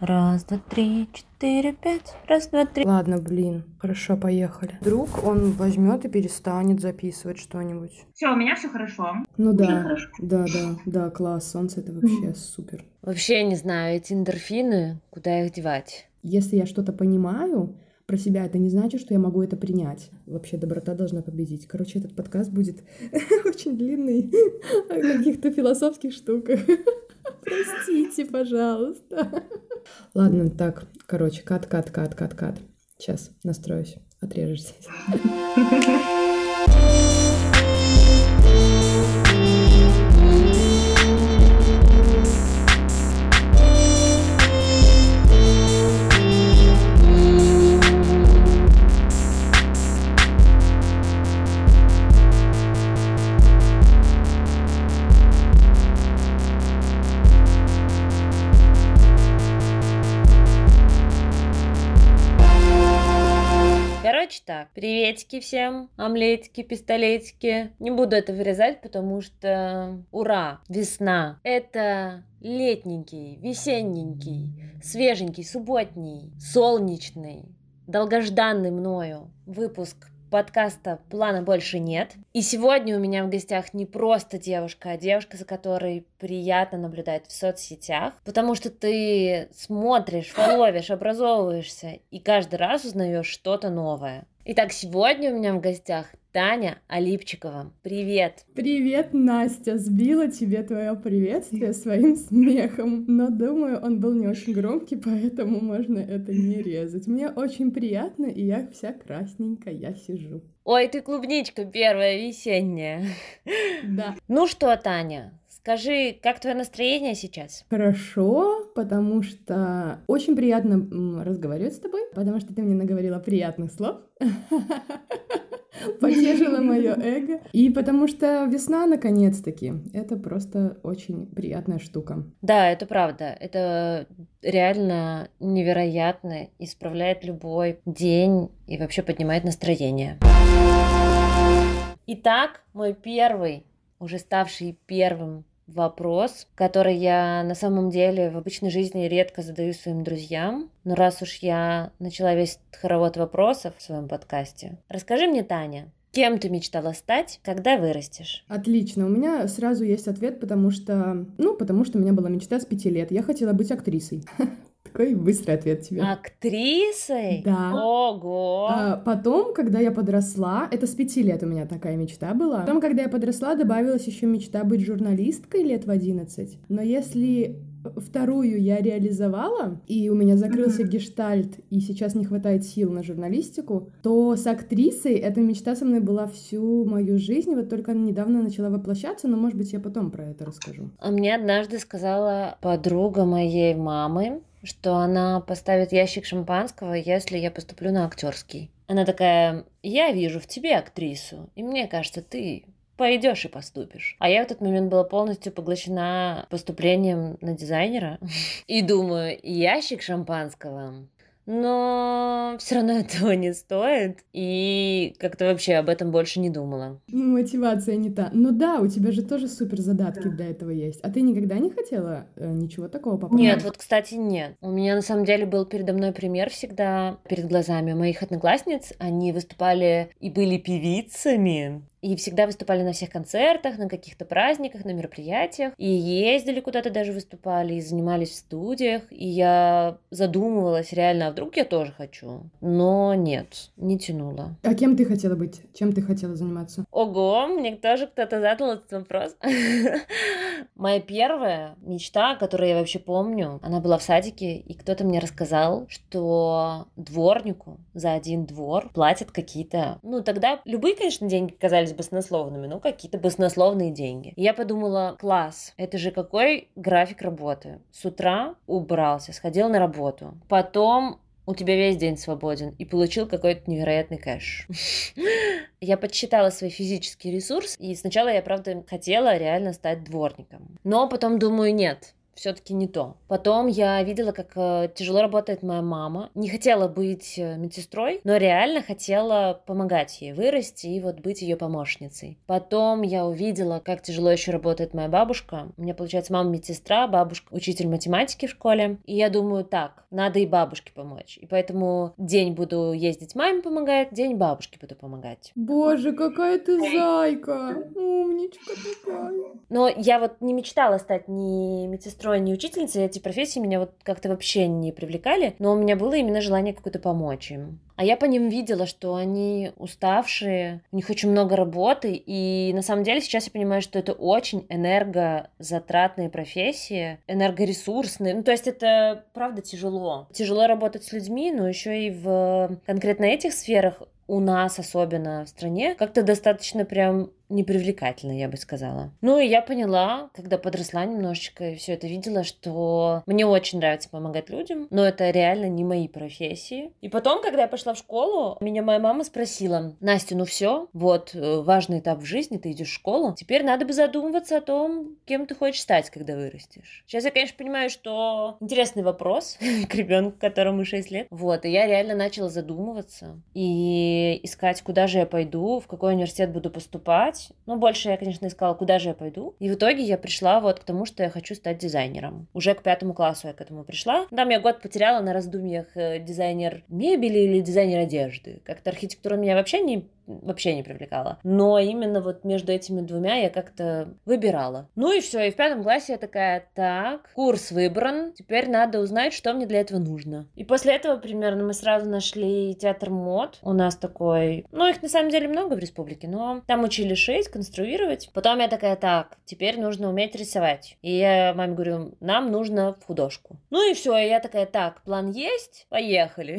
Раз, два, три, четыре, пять. Раз, два, три. Ладно, блин. Хорошо, поехали. Вдруг он возьмет и перестанет записывать что-нибудь. Все, у меня все хорошо. Ну да, хорошо. да, класс. Солнце — это вообще супер. Вообще, я не знаю, эти эндорфины, куда их девать? Если я что-то понимаю про себя, это не значит, что я могу это принять. Вообще, доброта должна победить. Короче, этот подкаст будет очень длинный о каких-то философских штуках. Простите, пожалуйста. Ладно, так, короче, кат. Сейчас настроюсь, отрежешься. Так, приветики всем, омлетики, пистолетики. Не буду это вырезать, потому что ура, весна. Это летненький, весенненький, свеженький, субботний, солнечный, долгожданный мною выпуск подкаста «Плана больше нет». И сегодня у меня в гостях не просто девушка, а девушка, за которой приятно наблюдать в соцсетях, потому что ты смотришь, фоловишь, образовываешься и каждый раз узнаешь что-то новое. Итак, сегодня у меня в гостях Таня Алипчикова. Привет! Привет, Настя! Сбила тебе твое приветствие своим смехом, но, думаю, он был не очень громкий, поэтому можно это не резать. Мне очень приятно, и я вся красненькая сижу. Ой, ты клубничка первая весенняя. Да. Ну что, Таня, скажи, как твое настроение сейчас? Хорошо, потому что очень приятно разговаривать с тобой, потому что ты мне наговорила приятных слов, потешила мое эго. И потому что весна, наконец-таки, это просто очень приятная штука. Да, это правда. Это реально невероятно, исправляет любой день и вообще поднимает настроение. Итак, мой первый, уже ставший первым, вопрос, который я на самом деле в обычной жизни редко задаю своим друзьям. Но раз уж я начала весь этот хоровод вопросов в своем подкасте, расскажи мне, Таня, кем ты мечтала стать, когда вырастешь? Отлично, у меня сразу есть ответ, потому что у меня была мечта с 5 лет. Я хотела быть актрисой. Такой быстрый ответ тебе. Актрисой? Да. Ого! Потом, когда я подросла, это с 5 лет у меня такая мечта была. Потом, когда я подросла, добавилась еще мечта быть журналисткой лет в 11. Но если вторую я реализовала, и у меня закрылся гештальт, и сейчас не хватает сил на журналистику, то с актрисой эта мечта со мной была всю мою жизнь, вот только она недавно начала воплощаться, но, может быть, я потом про это расскажу. А мне однажды сказала подруга моей мамы, что она поставит ящик шампанского, если я поступлю на актерский. Она такая: я вижу в тебе актрису, и мне кажется, ты пойдешь и поступишь. А я в тот момент была полностью поглощена поступлением на дизайнера и думаю: ящик шампанского, но все равно этого не стоит, и как-то вообще об этом больше не думала. Мотивация не та. Ну да, у тебя же тоже супер задатки для этого есть. А ты никогда не хотела ничего такого попробовать? Нет, вот, кстати, нет. У меня на самом деле был передо мной пример всегда перед глазами моих одноклассниц. Они выступали и были певицами. И всегда выступали на всех концертах, на каких-то праздниках, на мероприятиях. И ездили куда-то, даже выступали, и занимались в студиях. И я задумывалась реально, а вдруг я тоже хочу? Но нет, не тянула. А кем ты хотела быть? Чем ты хотела заниматься? Ого, мне тоже кто-то задал этот вопрос. Моя первая мечта, которую я вообще помню, она была в садике, и кто-то мне рассказал, что дворнику за один двор платят какие-то... Ну, тогда любые, конечно, деньги казались баснословными, ну, какие-то баснословные деньги. И я подумала: класс, это же какой график работы. С утра убрался, сходил на работу, потом у тебя весь день свободен, и получил какой-то невероятный кэш. Я подсчитала свой физический ресурс, и сначала я, правда, хотела реально стать дворником. Но потом думаю: нет, все-таки не то. Потом я видела, как тяжело работает моя мама. Не хотела быть медсестрой, но реально хотела помогать ей вырасти и вот быть ее помощницей. Потом я увидела, как тяжело еще работает моя бабушка. У меня, получается, мама медсестра, бабушка учитель математики в школе. И я думаю, так, надо и бабушке помочь. И поэтому день буду ездить маме помогать, день бабушке буду помогать. Боже, какая ты зайка! Умничка такая! Но я вот не мечтала стать ни медсестрой, не учительница, эти профессии меня вот как-то вообще не привлекали, но у меня было именно желание какое-то помочь им. А я по ним видела, что они уставшие, у них очень много работы, и на самом деле сейчас я понимаю, что это очень энергозатратные профессии, энергоресурсные, ну то есть это правда тяжело. Тяжело работать с людьми, но еще и в конкретно этих сферах у нас, особенно в стране, как-то достаточно прям непривлекательно, я бы сказала. Ну и я поняла, когда подросла немножечко и все это видела, что мне очень нравится помогать людям, но это реально не мои профессии. И потом, когда я пошла в школу, меня моя мама спросила: Настя, ну все, вот важный этап в жизни, ты идешь в школу, теперь надо бы задумываться о том, кем ты хочешь стать, когда вырастешь. Сейчас я, конечно, понимаю, что интересный вопрос к ребенку, которому 6 лет. Вот, и я реально начала задумываться и искать, куда же я пойду, в какой университет буду поступать. Ну, больше я, конечно, искала, куда же я пойду. И в итоге я пришла вот к тому, что я хочу стать дизайнером. Уже к 5 классу я к этому пришла. Там я год потеряла на раздумьях: дизайнер мебели или дизайнер одежды. Как-то архитектура меня вообще не привлекала. Но именно вот между этими двумя я как-то выбирала. Ну и все, и в 5 классе я такая: так, курс выбран, теперь надо узнать, что мне для этого нужно. И после этого примерно мы сразу нашли театр мод. У нас такой, ну их на самом деле много в республике, но там учили шить, конструировать. Потом я такая: так, теперь нужно уметь рисовать. И я маме говорю: нам нужно в художку. Ну и все, и я такая: так, план есть, поехали.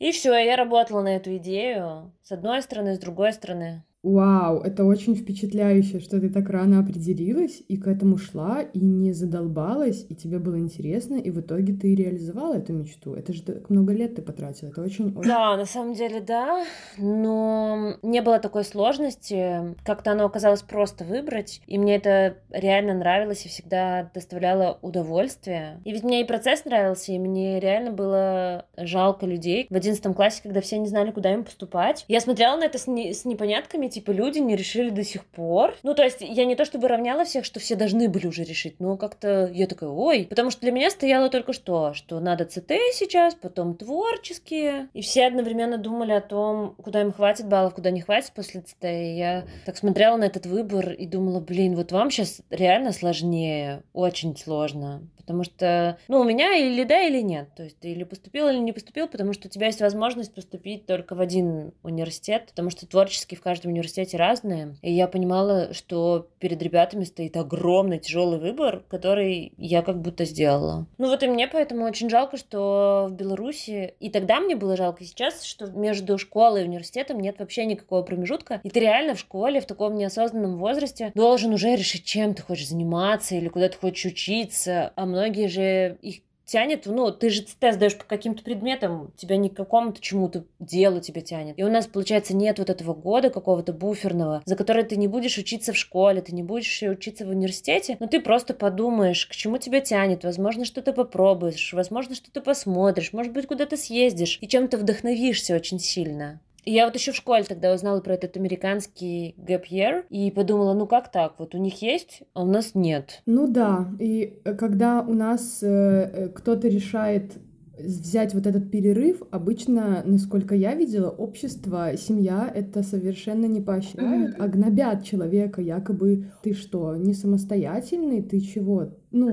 И все, я работала на эту идею. С одной стороны, с другой стороны. Вау, это очень впечатляюще, что ты так рано определилась и к этому шла, и не задолбалась, и тебе было интересно, и в итоге ты реализовала эту мечту. Это же так много лет ты потратила, это очень-очень... Да, на самом деле, да, но не было такой сложности, как-то оно оказалось просто выбрать, и мне это реально нравилось и всегда доставляло удовольствие. И ведь мне и процесс нравился, и мне реально было жалко людей. В 11 классе, когда все не знали, куда им поступать, я смотрела на это с непонятками, типа, люди не решили до сих пор. Ну, то есть, я не то чтобы равняла всех, что все должны были уже решить, но как-то я такая: ой. Потому что для меня стояло только что надо ЦТ сейчас, потом творческие. И все одновременно думали о том, куда им хватит баллов, куда не хватит после ЦТ. И я так смотрела на этот выбор и думала: блин, вот вам сейчас реально сложнее, очень сложно. Потому что, ну, у меня или да, или нет. То есть, ты или поступил, или не поступил, потому что у тебя есть возможность поступить только в один университет, потому что творческий в каждом университете разные, и я понимала, что перед ребятами стоит огромный тяжелый выбор, который я как будто сделала. Ну вот и мне поэтому очень жалко, что в Беларуси, и тогда мне было жалко, и сейчас, что между школой и университетом нет вообще никакого промежутка, и ты реально в школе в таком неосознанном возрасте должен уже решить, чем ты хочешь заниматься или куда ты хочешь учиться, а многие же их тянет, ну, ты же ЦТ сдаешь по каким-то предметам, тебя не к какому-то чему-то делу тебя тянет. И у нас, получается, нет вот этого года какого-то буферного, за который ты не будешь учиться в школе, ты не будешь учиться в университете, но ты просто подумаешь, к чему тебя тянет, возможно, что-то попробуешь, возможно, что-то посмотришь, может быть, куда-то съездишь и чем-то вдохновишься очень сильно. Я вот еще в школе тогда узнала про этот американский gap year и подумала: ну как так, вот у них есть, а у нас нет. Ну да, и когда у нас кто-то решает взять вот этот перерыв, обычно, насколько я видела, общество, семья это совершенно не поощряет, а гнобят человека, якобы: ты что, не самостоятельный, ты чего? Ну,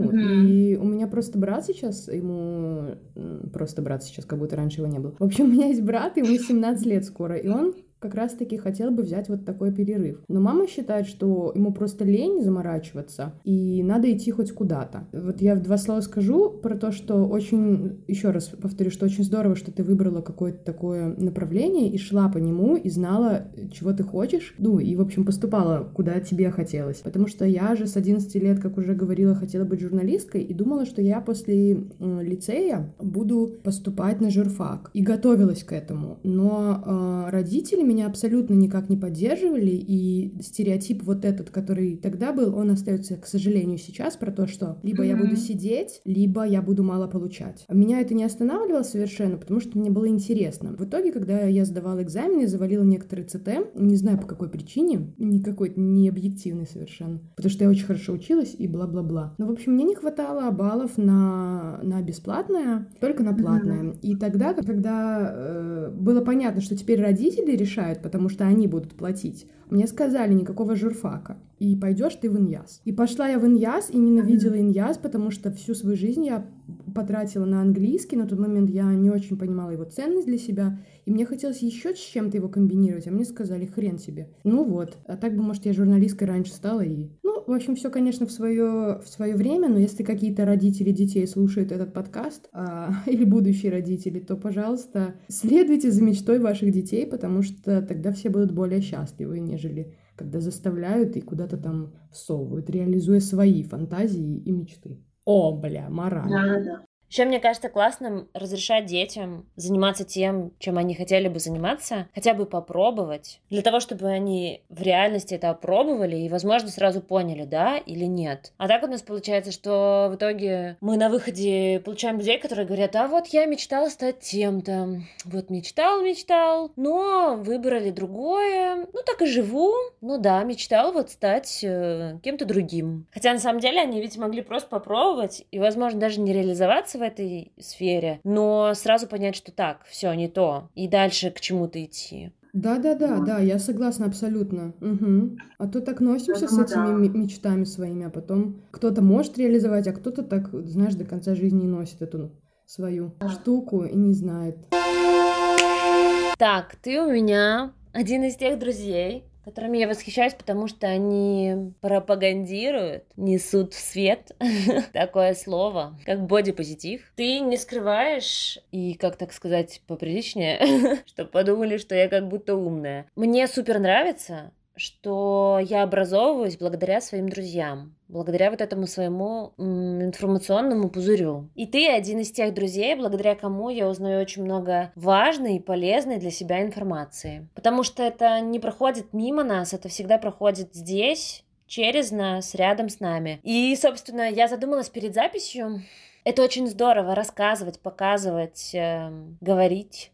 и у меня просто брат сейчас, ему... Просто брат сейчас, как будто раньше его не было. В общем, у меня есть брат, ему 17 лет скоро, и он как раз-таки хотел бы взять вот такой перерыв. Но мама считает, что ему просто лень заморачиваться, и надо идти хоть куда-то. Вот я в 2 слова скажу про то, что очень... Еще раз повторю, что очень здорово, что ты выбрала какое-то такое направление и шла по нему, и знала, чего ты хочешь. Ну, и, в общем, поступала, куда тебе хотелось. Потому что я же с 11 лет, как уже говорила, хотела быть журналисткой, и думала, что я после лицея буду поступать на журфак. И готовилась к этому. Но родители меня абсолютно никак не поддерживали, и стереотип вот этот, который тогда был, он остается, к сожалению, сейчас про то, что либо я буду сидеть, либо я буду мало получать. Меня это не останавливало совершенно, потому что мне было интересно. В итоге, когда я сдавала экзамены, завалила некоторые ЦТ, не знаю по какой причине, никакой не объективной совершенно, потому что я очень хорошо училась и бла-бла-бла. Но, в общем, мне не хватало баллов на бесплатное, только на платное. И тогда, когда было понятно, что теперь родители решают, потому что они будут платить, мне сказали: никакого журфака, и пойдешь ты в иньяс. И пошла я в иньяс, и ненавидела иньяс, потому что всю свою жизнь я потратила на английский. На тот момент я не очень понимала его ценность для себя, и мне хотелось еще с чем-то его комбинировать, а мне сказали: хрен себе. Ну вот, а так бы, может, я журналисткой раньше стала и... Ну, в общем, все, конечно, в свое время, но если какие-то родители детей слушают этот подкаст, или будущие родители, то, пожалуйста, следуйте за мечтой ваших детей, потому что тогда все будут более счастливы, нежели когда заставляют и куда-то там всовывают, реализуя свои фантазии и мечты. О, бля, мораль. Да-да-да. Еще, мне кажется, классно разрешать детям заниматься тем, чем они хотели бы заниматься, хотя бы попробовать, для того, чтобы они в реальности это опробовали и, возможно, сразу поняли, да или нет. А так у нас получается, что в итоге мы на выходе получаем людей, которые говорят: а вот я мечтал стать тем-то, вот мечтал, но выбрали другое, ну так и живу, ну да, мечтал вот стать кем-то другим. Хотя на самом деле они ведь могли просто попробовать и, возможно, даже не реализоваться в этой сфере, но сразу понять, что так, все не то, и дальше к чему-то идти. Да, я согласна абсолютно. А то так носимся с этими мечтами своими, а потом кто-то может реализовать, а кто-то так, знаешь, до конца жизни носит эту свою штуку и не знает. Так, ты у меня один из тех друзей, которыми я восхищаюсь, потому что они пропагандируют, несут в свет такое слово, как бодипозитив. Ты не скрываешь, и, как так сказать поприличнее, чтобы подумали, что я как будто умная. Мне супер нравится, что я образовываюсь благодаря своим друзьям, благодаря вот этому своему информационному пузырю. И ты один из тех друзей, благодаря кому я узнаю очень много важной и полезной для себя информации. Потому что это не проходит мимо нас, это всегда проходит здесь, через нас, рядом с нами. И, собственно, я задумалась перед записью. Это очень здорово — рассказывать, показывать, говорить,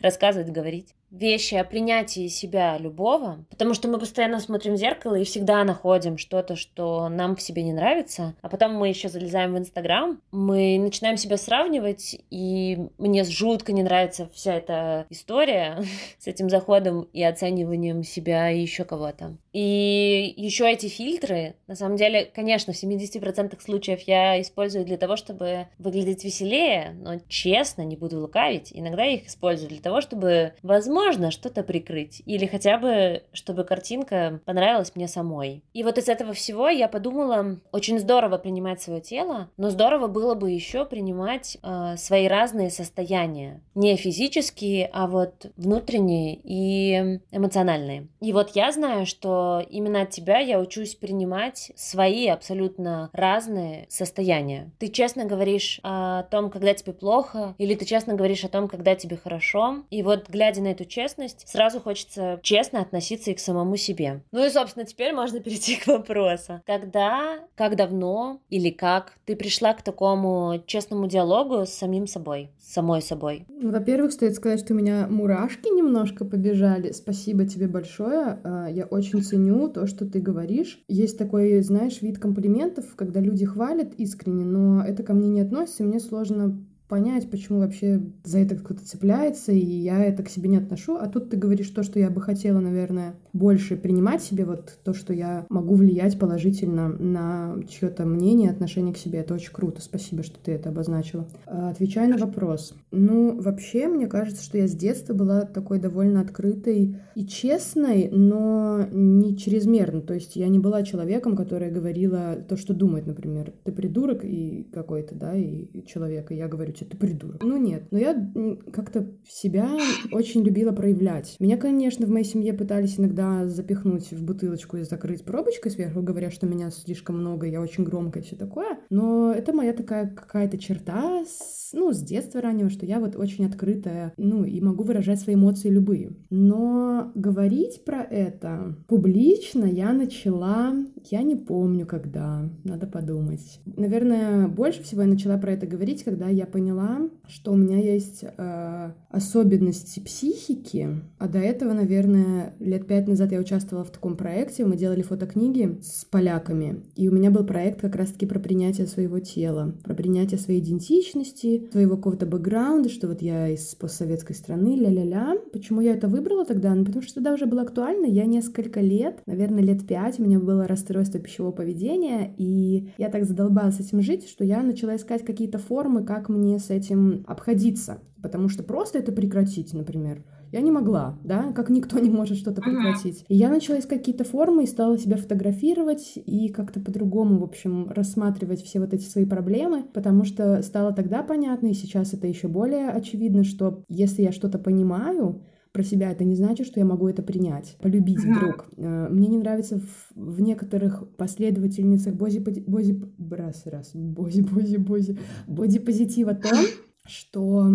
рассказывать, говорить вещи о принятии себя любого, потому что мы постоянно смотрим в зеркало и всегда находим что-то, что нам в себе не нравится, а потом мы еще залезаем в Инстаграм, мы начинаем себя сравнивать, и мне жутко не нравится вся эта история с этим заходом и оцениванием себя и еще кого-то. И еще эти фильтры, на самом деле, конечно, в 70% случаев я использую для того, чтобы выглядеть веселее, но честно, не буду лукавить, иногда я их использую для того, чтобы, возможно, что-то прикрыть, или хотя бы, чтобы картинка понравилась мне самой. И вот из этого всего я подумала: очень здорово принимать свое тело, но здорово было бы еще принимать свои разные состояния, не физические, а вот внутренние и эмоциональные. И вот я знаю, что именно от тебя я учусь принимать свои абсолютно разные состояния. Ты честно говоришь о том, когда тебе плохо, или ты честно говоришь о том, когда тебе хорошо. И вот, глядя на эту честность, сразу хочется честно относиться и к самому себе. Ну и, собственно, теперь можно перейти к вопросу. Когда, как давно или как ты пришла к такому честному диалогу с самим собой, с самой собой? Во-первых, стоит сказать, что у меня мурашки немножко побежали. Спасибо тебе большое. Я очень ценю то, что ты говоришь. Есть такой, знаешь, вид комплиментов, когда люди хвалят искренне, но это ко мне не относится, и мне сложно понять, почему вообще за это кто-то цепляется, и я это к себе не отношу. А тут ты говоришь то, что я бы хотела, наверное, больше принимать себе, вот то, что я могу влиять положительно на чьё-то мнение, отношение к себе. Это очень круто, спасибо, что ты это обозначила. Отвечая на вопрос. Ну, вообще, мне кажется, что я с детства была такой довольно открытой и честной, но не чрезмерно. То есть я не была человеком, которая говорила то, что думает, например. Ты придурок и какой-то, да, и человек, и я говорю что ты придурок. Ну нет, но я как-то себя очень любила проявлять. Меня, конечно, в моей семье пытались иногда запихнуть в бутылочку и закрыть пробочкой сверху, говоря, что меня слишком много, я очень громкая и все такое. Но это моя такая какая-то черта, ну, с детства раннего, что я вот очень открытая, ну, и могу выражать свои эмоции любые. Но говорить про это публично я начала, я не помню когда, надо подумать. Наверное, больше всего я начала про это говорить, когда я поняла, что у меня есть особенности психики, а до этого, наверное, лет 5 назад я участвовала в таком проекте, мы делали фотокниги с поляками, и у меня был проект как раз-таки про принятие своего тела, про принятие своей идентичности, своего какого-то бэкграунда, что вот я из постсоветской страны, ля-ля-ля. Почему я это выбрала тогда? Ну, потому что тогда уже было актуально, я несколько лет, наверное, лет 5, у меня было расстройство пищевого поведения, и я так задолбалась с этим жить, что я начала искать какие-то формы, как мне с этим обходиться, потому что просто это прекратить, например, я не могла, да, как никто не может что-то прекратить. И я начала искать какие-то формы и стала себя фотографировать и как-то по-другому, в общем, рассматривать все вот эти свои проблемы, потому что стало тогда понятно, и сейчас это еще более очевидно, что если я что-то понимаю про себя, это не значит, что я могу это принять, полюбить вдруг. Мне не нравится в некоторых последовательницах бодипозитива то, что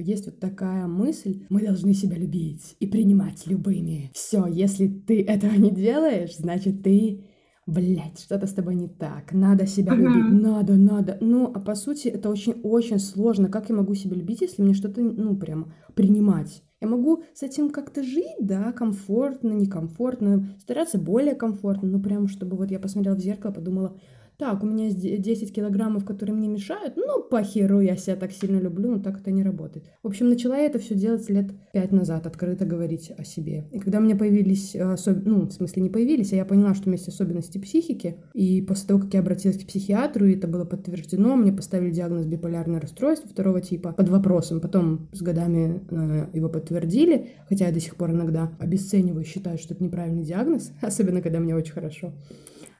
есть вот такая мысль: мы должны себя любить и принимать любыми. Все, если ты этого не делаешь, значит ты, блять, что-то с тобой не так. Надо себя любить, надо. Ну, а по сути это очень-очень сложно. Как я могу себя любить, если мне что-то, ну, прям принимать? Я могу с этим как-то жить, да, комфортно, некомфортно, стараться более комфортно, но прям, чтобы вот я посмотрела в зеркало, подумала: так, у меня есть 10 килограммов, которые мне мешают, ну, похеру, я себя так сильно люблю, но так это не работает. В общем, начала я это все делать лет 5 назад, открыто говорить о себе. И когда у меня появились, не появились, а я поняла, что у меня есть особенности психики, и после того, как я обратилась к психиатру, и это было подтверждено, мне поставили диагноз биполярное расстройство второго типа под вопросом, потом с годами его подтвердили, хотя я до сих пор иногда обесцениваю, считаю, что это неправильный диагноз, особенно когда мне очень хорошо.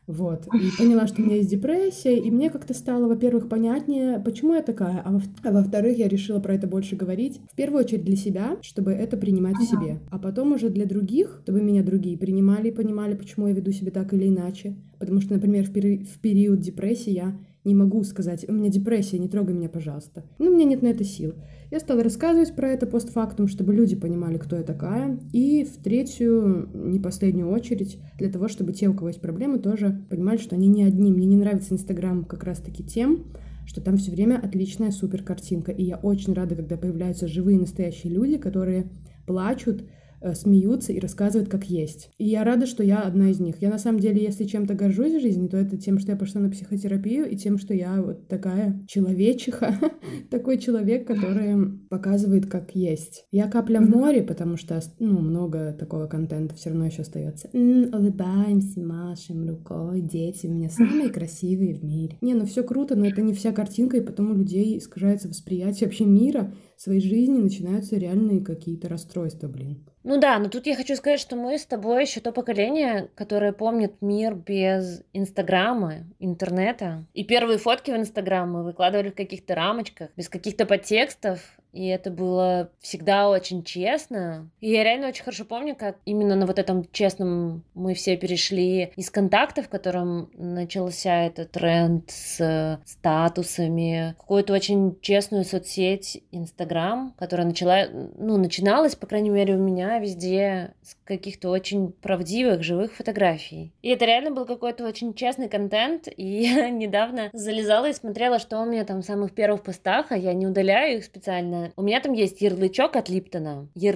Вот, и поняла, что у меня есть депрессия, и мне как-то стало, во-первых, понятнее, почему я такая, а во-вторых, я решила про это больше говорить, в первую очередь для себя, чтобы это принимать в себе, а потом уже для других, чтобы меня другие принимали и понимали, почему я веду себя так или иначе, потому что, например, в период депрессии я не могу сказать: у меня депрессия, не трогай меня, пожалуйста. Ну, у меня нет на это сил. Я стала рассказывать про это постфактум, чтобы люди понимали, кто я такая. И в третью, не последнюю очередь, для того, чтобы те, у кого есть проблемы, тоже понимали, что они не одни. Мне не нравится Инстаграм как раз-таки тем, что там все время отличная супер картинка. И я очень рада, когда появляются живые, настоящие люди, которые плачут, смеются и рассказывают, как есть. И я рада, что я одна из них. Я на самом деле, если чем-то горжусь в жизни, то это тем, что я пошла на психотерапию, и тем, что я вот такая человечиха, такой человек, который показывает, как есть. Я капля в море, потому что, ну, много такого контента все равно еще остается. Улыбаемся, машем рукой, дети у меня самые красивые в мире. Не, ну все круто, но это не вся картинка, и потом у людей искажается восприятие вообще мира, своей жизни, начинаются реальные какие-то расстройства, блин. Ну да, но тут я хочу сказать, что мы с тобой еще то поколение, которое помнит мир без Инстаграма, интернета. И первые фотки в Инстаграм мы выкладывали в каких-то рамочках, без каких-то подтекстов. И это было всегда очень честно. И я реально очень хорошо помню, как именно на вот этом честном мы все перешли из Контакта, в котором начался этот тренд с статусами, какую-то очень честную соцсеть Инстаграм, которая начиналась, по крайней мере, у меня везде с каких-то очень правдивых, живых фотографий. И это реально был какой-то очень честный контент. И я недавно залезала и смотрела, что у меня там в самых первых постах, а я не удаляю их специально. У меня там есть ярлычок от Липтона. Я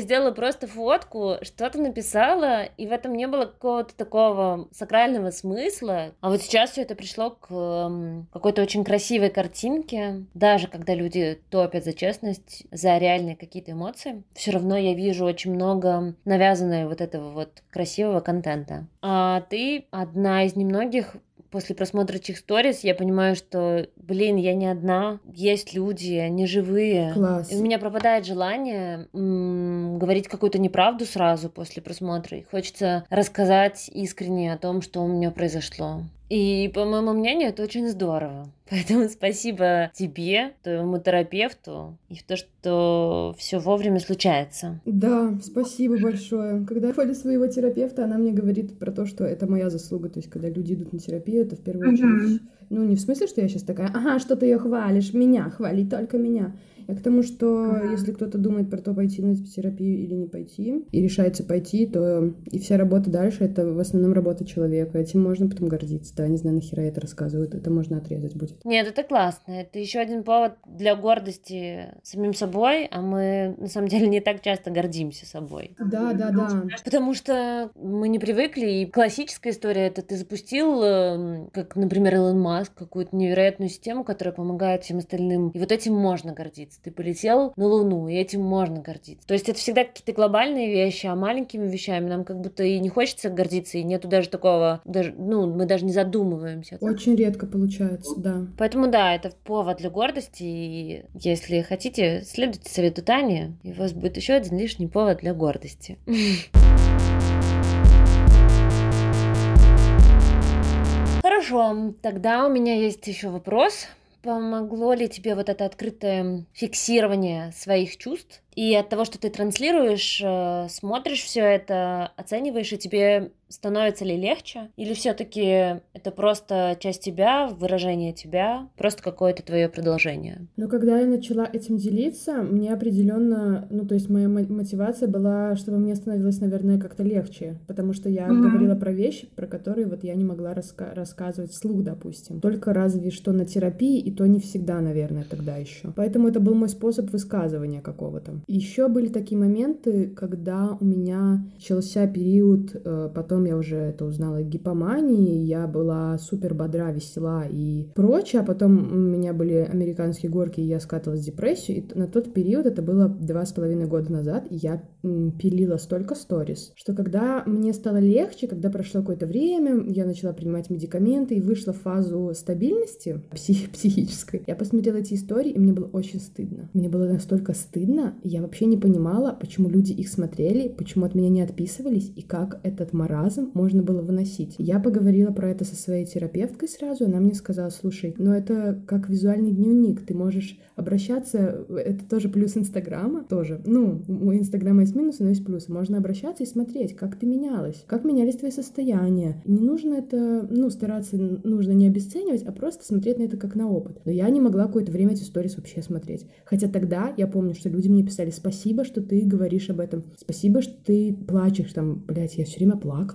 сделала просто фотку, что-то написала, и в этом не было какого-то такого сакрального смысла. А вот сейчас все это пришло к какой-то очень красивой картинке. Даже когда люди топят за честность, за реальные какие-то эмоции, все равно я вижу очень много навязанного вот этого вот красивого контента. А ты одна из немногих. После просмотра этих сторис я понимаю, что, блин, я не одна. Есть люди, они живые. Класс. И у меня пропадает желание говорить какую-то неправду сразу после просмотра. И хочется рассказать искренне о том, что у меня произошло. И, по моему мнению, это очень здорово. Поэтому спасибо тебе, твоему терапевту, и в то, что все вовремя случается. Да, спасибо большое. Когда я ходила своего терапевта, она мне говорит про то, что это моя заслуга. То есть, когда люди идут на терапию, это в первую очередь... Ну, не в смысле, что я сейчас такая, ага, что ты ее хвалишь, меня хвалить, только меня. А к тому, что если кто-то думает про то, пойти на терапию или не пойти, и решается пойти, то и вся работа дальше, это в основном работа человека. Этим можно потом гордиться, да, не знаю, нахера я это рассказываю, это можно отрезать будет. Нет, это классно, это еще один повод для гордости самим собой, а мы, на самом деле, не так часто гордимся собой. Да, да, да. Потому что мы не привыкли, и классическая история, это ты запустил, как, например, Илон Маск, какую-то невероятную систему, которая помогает всем остальным, и вот этим можно гордиться. Ты полетел на Луну, и этим можно гордиться. То есть это всегда какие-то глобальные вещи, а маленькими вещами нам как будто и не хочется гордиться, и нету даже такого, даже, ну, мы даже не задумываемся. Очень редко получается, да. Поэтому да, это повод для гордости, и если хотите, следуйте совету Тани, и у вас будет еще один лишний повод для гордости. Хорошо, тогда у меня есть еще вопрос. Помогло ли тебе вот это открытое фиксирование своих чувств? И от того, что ты транслируешь, смотришь все это, оцениваешь, и тебе становится ли легче? Или все-таки это просто часть тебя, выражение тебя, просто какое-то твое продолжение? Ну, когда я начала этим делиться, мне определенно, ну, то есть моя мотивация была, чтобы мне становилось, наверное, как-то легче, потому что я говорила про вещи, про которые вот я не могла рассказывать вслух, допустим. Только разве что на терапии, и то не всегда, наверное, тогда еще. Поэтому это был мой способ высказывания какого-то. Еще были такие моменты, когда у меня начался период, потом я уже это узнала, гипомании, я была супер бодра, весела и прочее, а потом у меня были американские горки, и я скатывалась в депрессию, и на тот период, это было 2,5 года назад, и я пилила столько сториз, что когда мне стало легче, когда прошло какое-то время, я начала принимать медикаменты и вышла в фазу стабильности психической, я посмотрела эти истории, и мне было очень стыдно. Мне было настолько стыдно, я вообще не понимала, почему люди их смотрели, почему от меня не отписывались, и как этот маразм можно было выносить. Я поговорила про это со своей терапевткой сразу, она мне сказала: слушай, ну это как визуальный дневник, ты можешь обращаться, это тоже плюс Инстаграма, тоже, ну, у Инстаграма есть минусы, но есть плюсы, можно обращаться и смотреть, как ты менялась, как менялись твои состояния. Не нужно это, ну, стараться нужно не обесценивать, а просто смотреть на это как на опыт. Но я не могла какое-то время эти сторис вообще смотреть. Хотя тогда я помню, что люди мне писали: спасибо, что ты говоришь об этом, спасибо, что ты плачешь, там, блядь, я все время плакала.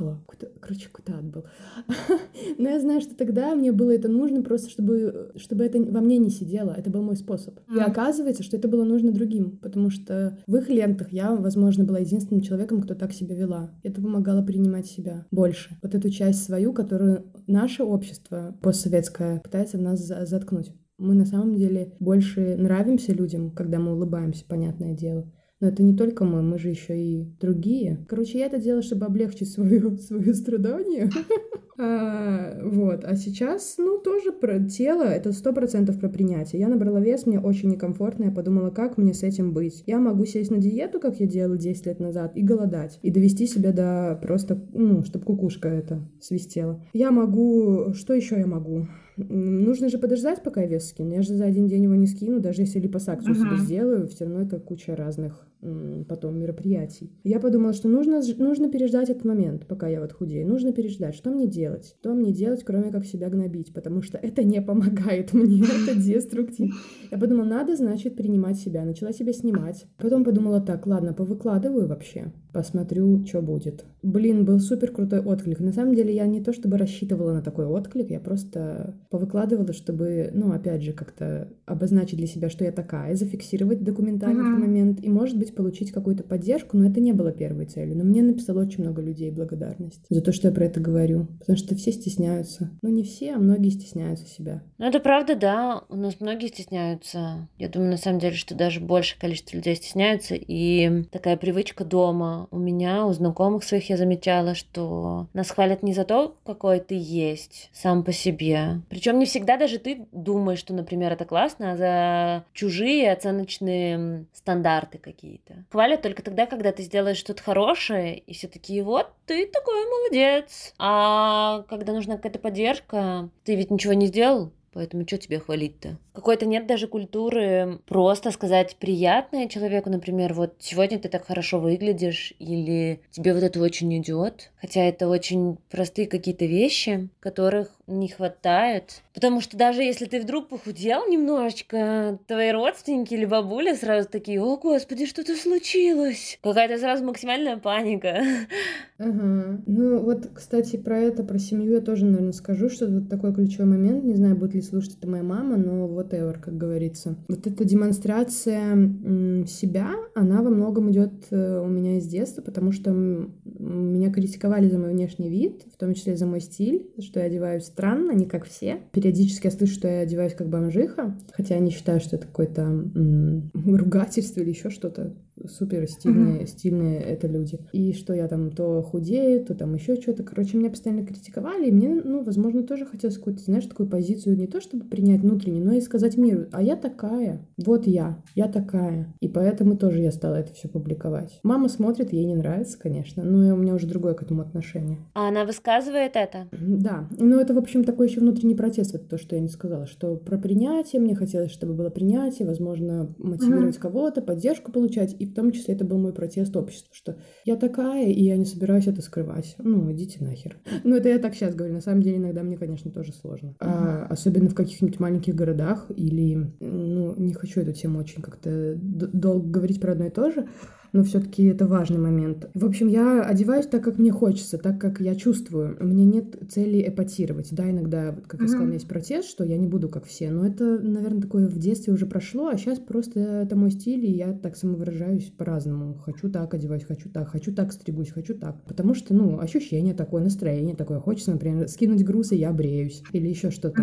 Короче, какой-то ад был. Но я знаю, что тогда мне было это нужно просто, чтобы это во мне не сидело. Это был мой способ. И оказывается, что это было нужно другим, потому что в их лентах я, возможно, была единственным человеком, кто так себя вела. Это помогало принимать себя больше. Вот эту часть свою, которую наше общество постсоветское пытается нас заткнуть. Мы на самом деле больше нравимся людям, когда мы улыбаемся, понятное дело. Но это не только мы же еще и другие. Короче, я это делала, чтобы облегчить свое страдание. Вот. А сейчас, ну, тоже про тело, это 100% про принятие. Я набрала вес, мне очень некомфортно, я подумала, как мне с этим быть. Я могу сесть на диету, как я делала 10 лет назад, и голодать, и довести себя до просто, ну, чтобы кукушка это свистела. Я могу... Что еще я могу? Нужно же подождать, пока я вес скину. Я же за один день его не скину, даже если липосакцию себе сделаю, все равно это куча разных потом мероприятий. Я подумала, что нужно переждать этот момент, пока я вот худею. Нужно переждать. Что мне делать? Что мне делать, кроме как себя гнобить? Потому что это не помогает мне, это деструктив. Я подумала, надо, значит, принимать себя. Начала себя снимать. Потом подумала, так, ладно, повыкладываю вообще. Посмотрю, что будет. Блин, был супер крутой отклик. На самом деле, я не то чтобы рассчитывала на такой отклик, я просто повыкладывала, чтобы, ну, опять же, как-то обозначить для себя, что я такая, зафиксировать документально этот момент, и, может быть, получить какую-то поддержку, но это не было первой целью. Но мне написало очень много людей благодарность за то, что я про это говорю, потому что все стесняются. Ну, не все, а многие стесняются себя. Ну, это правда, да, у нас многие стесняются. Я думаю, на самом деле, что даже большее количество людей стесняются, и такая привычка дома у меня, у знакомых своих я замечала, что нас хвалят не за то, какой ты есть сам по себе. Причем не всегда даже ты думаешь, что, например, это классно, а за чужие оценочные стандарты какие-то. Хвалят только тогда, когда ты сделаешь что-то хорошее, и все такие, вот, ты такой молодец. А когда нужна какая-то поддержка, ты ведь ничего не сделал. Поэтому что тебя хвалить-то? Какой-то нет даже культуры просто сказать приятное человеку, например, вот сегодня ты так хорошо выглядишь, или тебе вот это очень идет. Хотя это очень простые какие-то вещи, которых не хватает. Потому что даже если ты вдруг похудел немножечко, твои родственники или бабули сразу такие, о, господи, что-то случилось. Какая-то сразу максимальная паника. Ага. Ну вот, кстати, про это, про семью я тоже, наверное, скажу, что вот такой ключевой момент, не знаю, будет ли слушать это моя мама, но whatever, как говорится. Вот эта демонстрация себя, она во многом идет у меня из детства, потому что меня критиковали за мой внешний вид, в том числе за мой стиль, что я одеваюсь странно, не как все. Периодически я слышу, что я одеваюсь как бомжиха, хотя я не считаю, что это какое-то ругательство или еще что-то. Супер стильные, стильные это люди. И что я там то худею, то там еще что-то. Короче, меня постоянно критиковали, и мне, ну, возможно, тоже хотелось какую-то, знаешь, такую позицию не то чтобы принять внутреннюю, но и сказать миру, а я такая, вот я такая. И поэтому тоже я стала это все публиковать. Мама смотрит, ей не нравится, конечно, но у меня уже другое к этому отношение. А она высказывает это? Да. Ну, это, в общем, такой еще внутренний протест, вот то, что я не сказала, что про принятие, мне хотелось, чтобы было принятие, возможно, мотивировать кого-то, поддержку получать, и в том числе это был мой протест обществу, что я такая, и я не собираюсь это скрывать. Ну, идите нахер. Ну, это я так сейчас говорю. На самом деле, иногда мне, конечно, тоже сложно. А, особенно в каких-нибудь маленьких городах или... Ну, не хочу эту тему очень как-то долго говорить про одно и то же, но все-таки это важный момент. В общем, я одеваюсь так, как мне хочется, так, как я чувствую. У меня нет цели эпатировать. Да, иногда, как я сказала, есть протест, что я не буду как все. Но это, наверное, такое в детстве уже прошло, а сейчас просто это мой стиль, и я так самовыражаюсь по-разному. Хочу так одеваюсь, хочу так стригусь, хочу так. Потому что, ну, ощущение такое, настроение такое. Хочется, например, скинуть груз, и я бреюсь. Или еще что-то.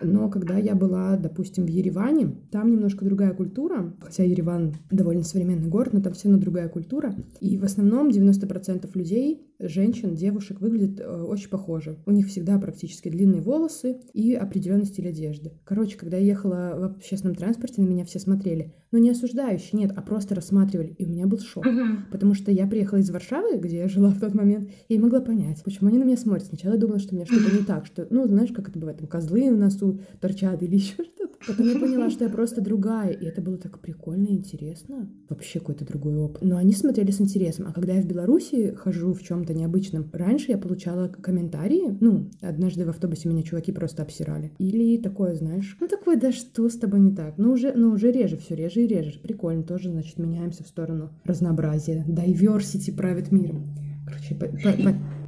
Но когда я была, допустим, в Ереване, там немножко другая культура. Хотя Ереван довольно современный город, но там все на другая культура. И в основном 90% людей, женщин, девушек, выглядят очень похоже. У них всегда практически длинные волосы и определенный стиль одежды. Короче, когда я ехала в общественном транспорте, на меня все смотрели. Но не осуждающие, нет, а просто рассматривали. И у меня был шок. Потому что я приехала из Варшавы, где я жила в тот момент, и могла понять, почему они на меня смотрят. Сначала я думала, что у меня что-то не так, что, ну, знаешь, как это бывает, там козлы на носу торчат или еще что-то. Потом я поняла, что я просто другая. И это было так прикольно и интересно. Вообще какой-то другой опыт. Но они смотрели с интересом. А когда я в Беларуси хожу в чем-то необычном, раньше я получала комментарии. Ну, однажды в автобусе меня чуваки просто обсирали. Или такое, знаешь, ну такое, да что с тобой не так? Ну уже реже, все реже и реже. Прикольно, тоже, значит, меняемся в сторону разнообразия. Diversity правит миром. Короче,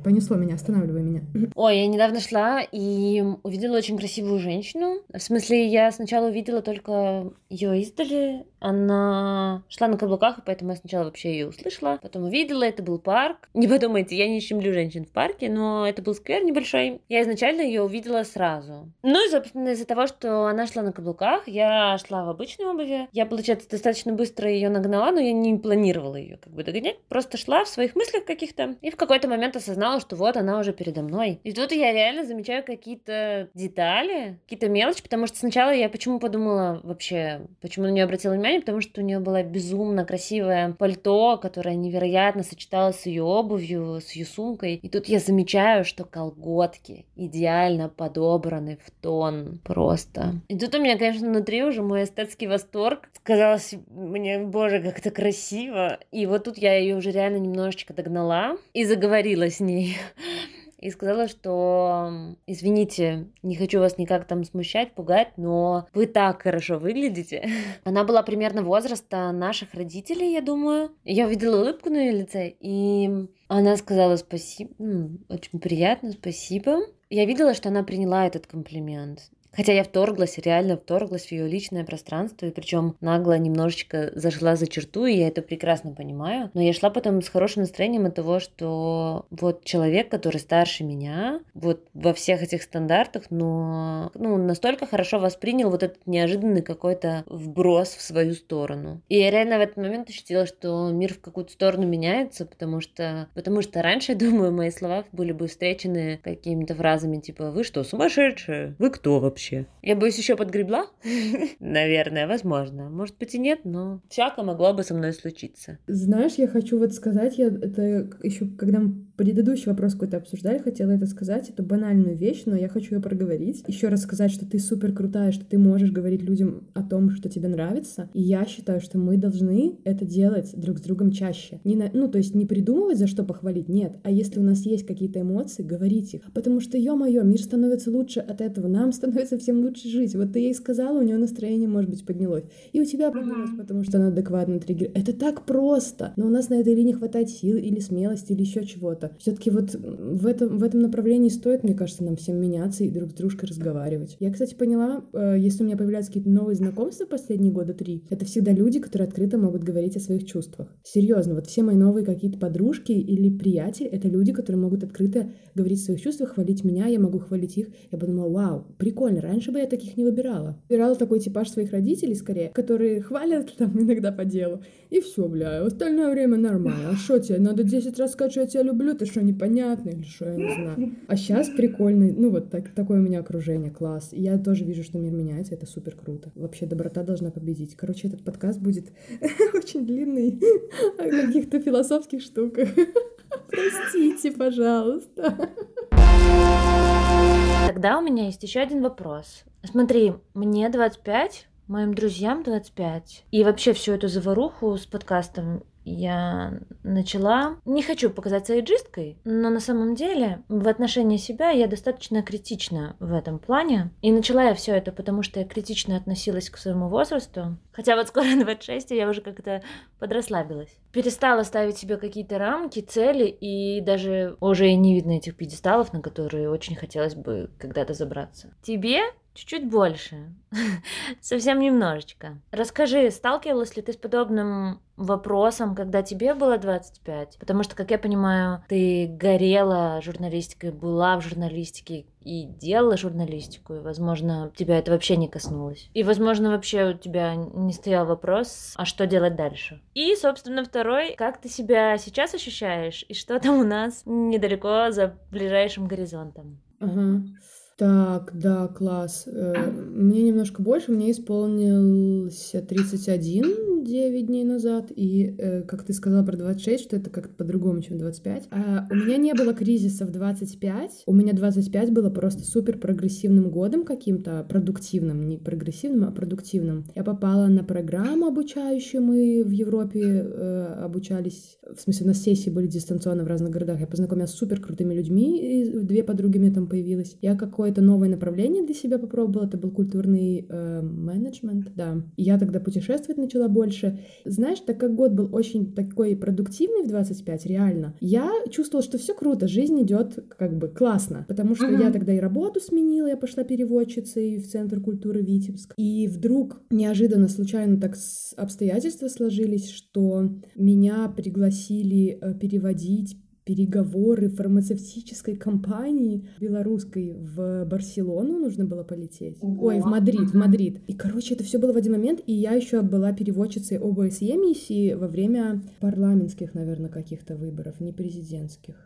понесло меня, останавливай меня. Ой, я недавно шла и увидела очень красивую женщину. В смысле, я сначала увидела только ее издали. Она шла на каблуках, и поэтому я сначала вообще ее услышала. Потом увидела, это был парк. Не подумайте, я не щемлю женщин в парке, но это был сквер небольшой. Я изначально ее увидела сразу. Ну и, собственно, из-за того, что она шла на каблуках, я шла в обычной обуви. Я, получается, достаточно быстро ее нагнала, но я не планировала ее как бы догонять. Просто шла в своих мыслях каких-то. И в какой-то момент осознала, что вот она уже передо мной. И тут я реально замечаю какие-то детали, какие-то мелочи, потому что сначала я почему подумала вообще, почему на нее обратила внимание, потому что у нее было безумно красивое пальто, которое невероятно сочеталось с ее обувью, с ее сумкой. И тут я замечаю, что колготки идеально подобраны в тон просто. И тут у меня, конечно, внутри уже мой эстетский восторг. Сказалось мне, боже, как это красиво. И вот тут я ее уже реально немножечко догнала и заговорила с ней. И сказала, что, извините, не хочу вас никак там смущать, пугать, но вы так хорошо выглядите. Она была примерно возраста наших родителей, я думаю. Я увидела улыбку на ее лице, и она сказала спасибо. Очень приятно, спасибо. Я видела, что она приняла этот комплимент. Хотя я вторглась, реально вторглась в ее личное пространство, и причем нагло немножечко зашла за черту, и я это прекрасно понимаю. Но я шла потом с хорошим настроением от того, что вот человек, который старше меня, вот во всех этих стандартах, но настолько хорошо воспринял вот этот неожиданный какой-то вброс в свою сторону. И я реально в этот момент ощутила, что мир в какую-то сторону меняется, потому что раньше, я думаю, мои слова были бы встречены какими-то фразами типа «Вы что, сумасшедшие? Вы кто вообще?» Я боюсь, еще подгребла? Наверное, возможно. Может быть и нет, но всяко могло бы со мной случиться. Знаешь, я хочу вот сказать, это еще когда мы предыдущий вопрос какой-то обсуждали, хотела это сказать, это банальную вещь, но я хочу ее проговорить. Еще раз сказать, что ты супер крутая, что ты можешь говорить людям о том, что тебе нравится. И я считаю, что мы должны это делать друг с другом чаще. Не придумывать, за что похвалить, нет. А если у нас есть какие-то эмоции, говорить их. Потому что, ё-моё, мир становится лучше от этого, нам становится всем лучше жить. Вот ты ей сказала, у нее настроение, может быть, поднялось. И у тебя поднялось, потому что она адекватно триггер. Это так просто. Но у нас на это или не хватает сил, или смелости, или еще чего-то. Все-таки вот в этом направлении стоит, мне кажется, нам всем меняться и друг с дружкой разговаривать. Я, кстати, поняла, если у меня появляются какие-то новые знакомства последние года 3, это всегда люди, которые открыто могут говорить о своих чувствах. Серьезно, вот все мои новые какие-то подружки или приятели, это люди, которые могут открыто говорить о своих чувствах, хвалить меня, я могу хвалить их. Я подумала, вау, прикольно, раньше бы я таких не выбирала. Выбирала такой типаж своих родителей, скорее, которые хвалят там иногда по делу. И все, бля, остальное время нормально. А что тебе, надо 10 раз сказать, что я тебя люблю, ты что, непонятно или что, я не знаю. А сейчас прикольно, такое у меня окружение, класс. И я тоже вижу, что мир меняется, это супер круто. Вообще доброта должна победить. Короче, этот подкаст будет очень длинный о каких-то философских штуках. Простите, пожалуйста. Тогда у меня есть еще один вопрос. Смотри, мне 25, моим друзьям 25. И вообще всю эту заваруху с подкастом я начала. Не хочу показаться эйджисткой, но на самом деле в отношении себя я достаточно критична в этом плане. И начала я все это, потому что я критично относилась к своему возрасту. Хотя вот скоро 26, и я уже как-то подрасслабилась. Перестала ставить себе какие-то рамки, цели, и даже уже и не видно этих пьедесталов, на которые очень хотелось бы когда-то забраться. Тебе чуть-чуть больше, совсем немножечко. Расскажи, сталкивалась ли ты с подобным вопросом, когда тебе было 25? Потому что, как я понимаю, ты горела журналистикой, была в журналистике и делала журналистику, и, возможно, тебя это вообще не коснулось. И, возможно, вообще у тебя не стоял вопрос, а что делать дальше? И, собственно, второй, как ты себя сейчас ощущаешь, и что там у нас недалеко за ближайшим горизонтом? Так, да, класс. Мне немножко больше, мне исполнилось 31 9 дней назад, и, как ты сказала про 26, что это как-то по-другому, чем 25. У меня не было кризиса в 25, у меня 25 было просто супер прогрессивным годом каким-то, продуктивным, не прогрессивным, а продуктивным. Я попала на программу обучающую, мы в Европе обучались, в смысле у нас сессии были дистанционно в разных городах, я познакомилась с супер крутыми людьми, и 2 подруги мне там появилось. Я какое-то новое направление для себя попробовала, это был культурный менеджмент, да. И я тогда путешествовать начала больше. Знаешь, так как год был очень такой продуктивный в 25, реально, я чувствовала, что все круто, жизнь идет как бы классно, потому что я тогда и работу сменила, я пошла переводчицей в Центр культуры Витебск, и вдруг неожиданно, случайно так обстоятельства сложились, что меня пригласили переводить переговоры фармацевтической компании белорусской в Барселону нужно было полететь. Ой, в Мадрид. И, короче, это все было в один момент, и я еще была переводчицей ОБСЕ миссии во время парламентских, наверное, каких-то выборов, не президентских.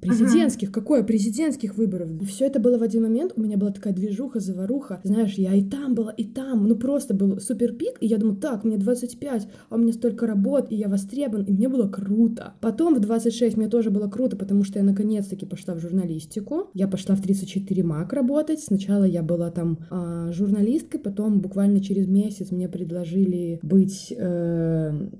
Президентских? Какое президентских выборов? И все это было в один момент, у меня была такая движуха, заваруха. Знаешь, я и там была, и там. Просто был супер пик, и я думала, так, мне 25, а у меня столько работ, и я востребован, и мне было круто. Потом в 26 мне тоже было круто, потому что я наконец-таки пошла в журналистику. Я пошла в 34 МАК работать. Сначала я была там журналисткой, потом буквально через месяц мне предложили быть,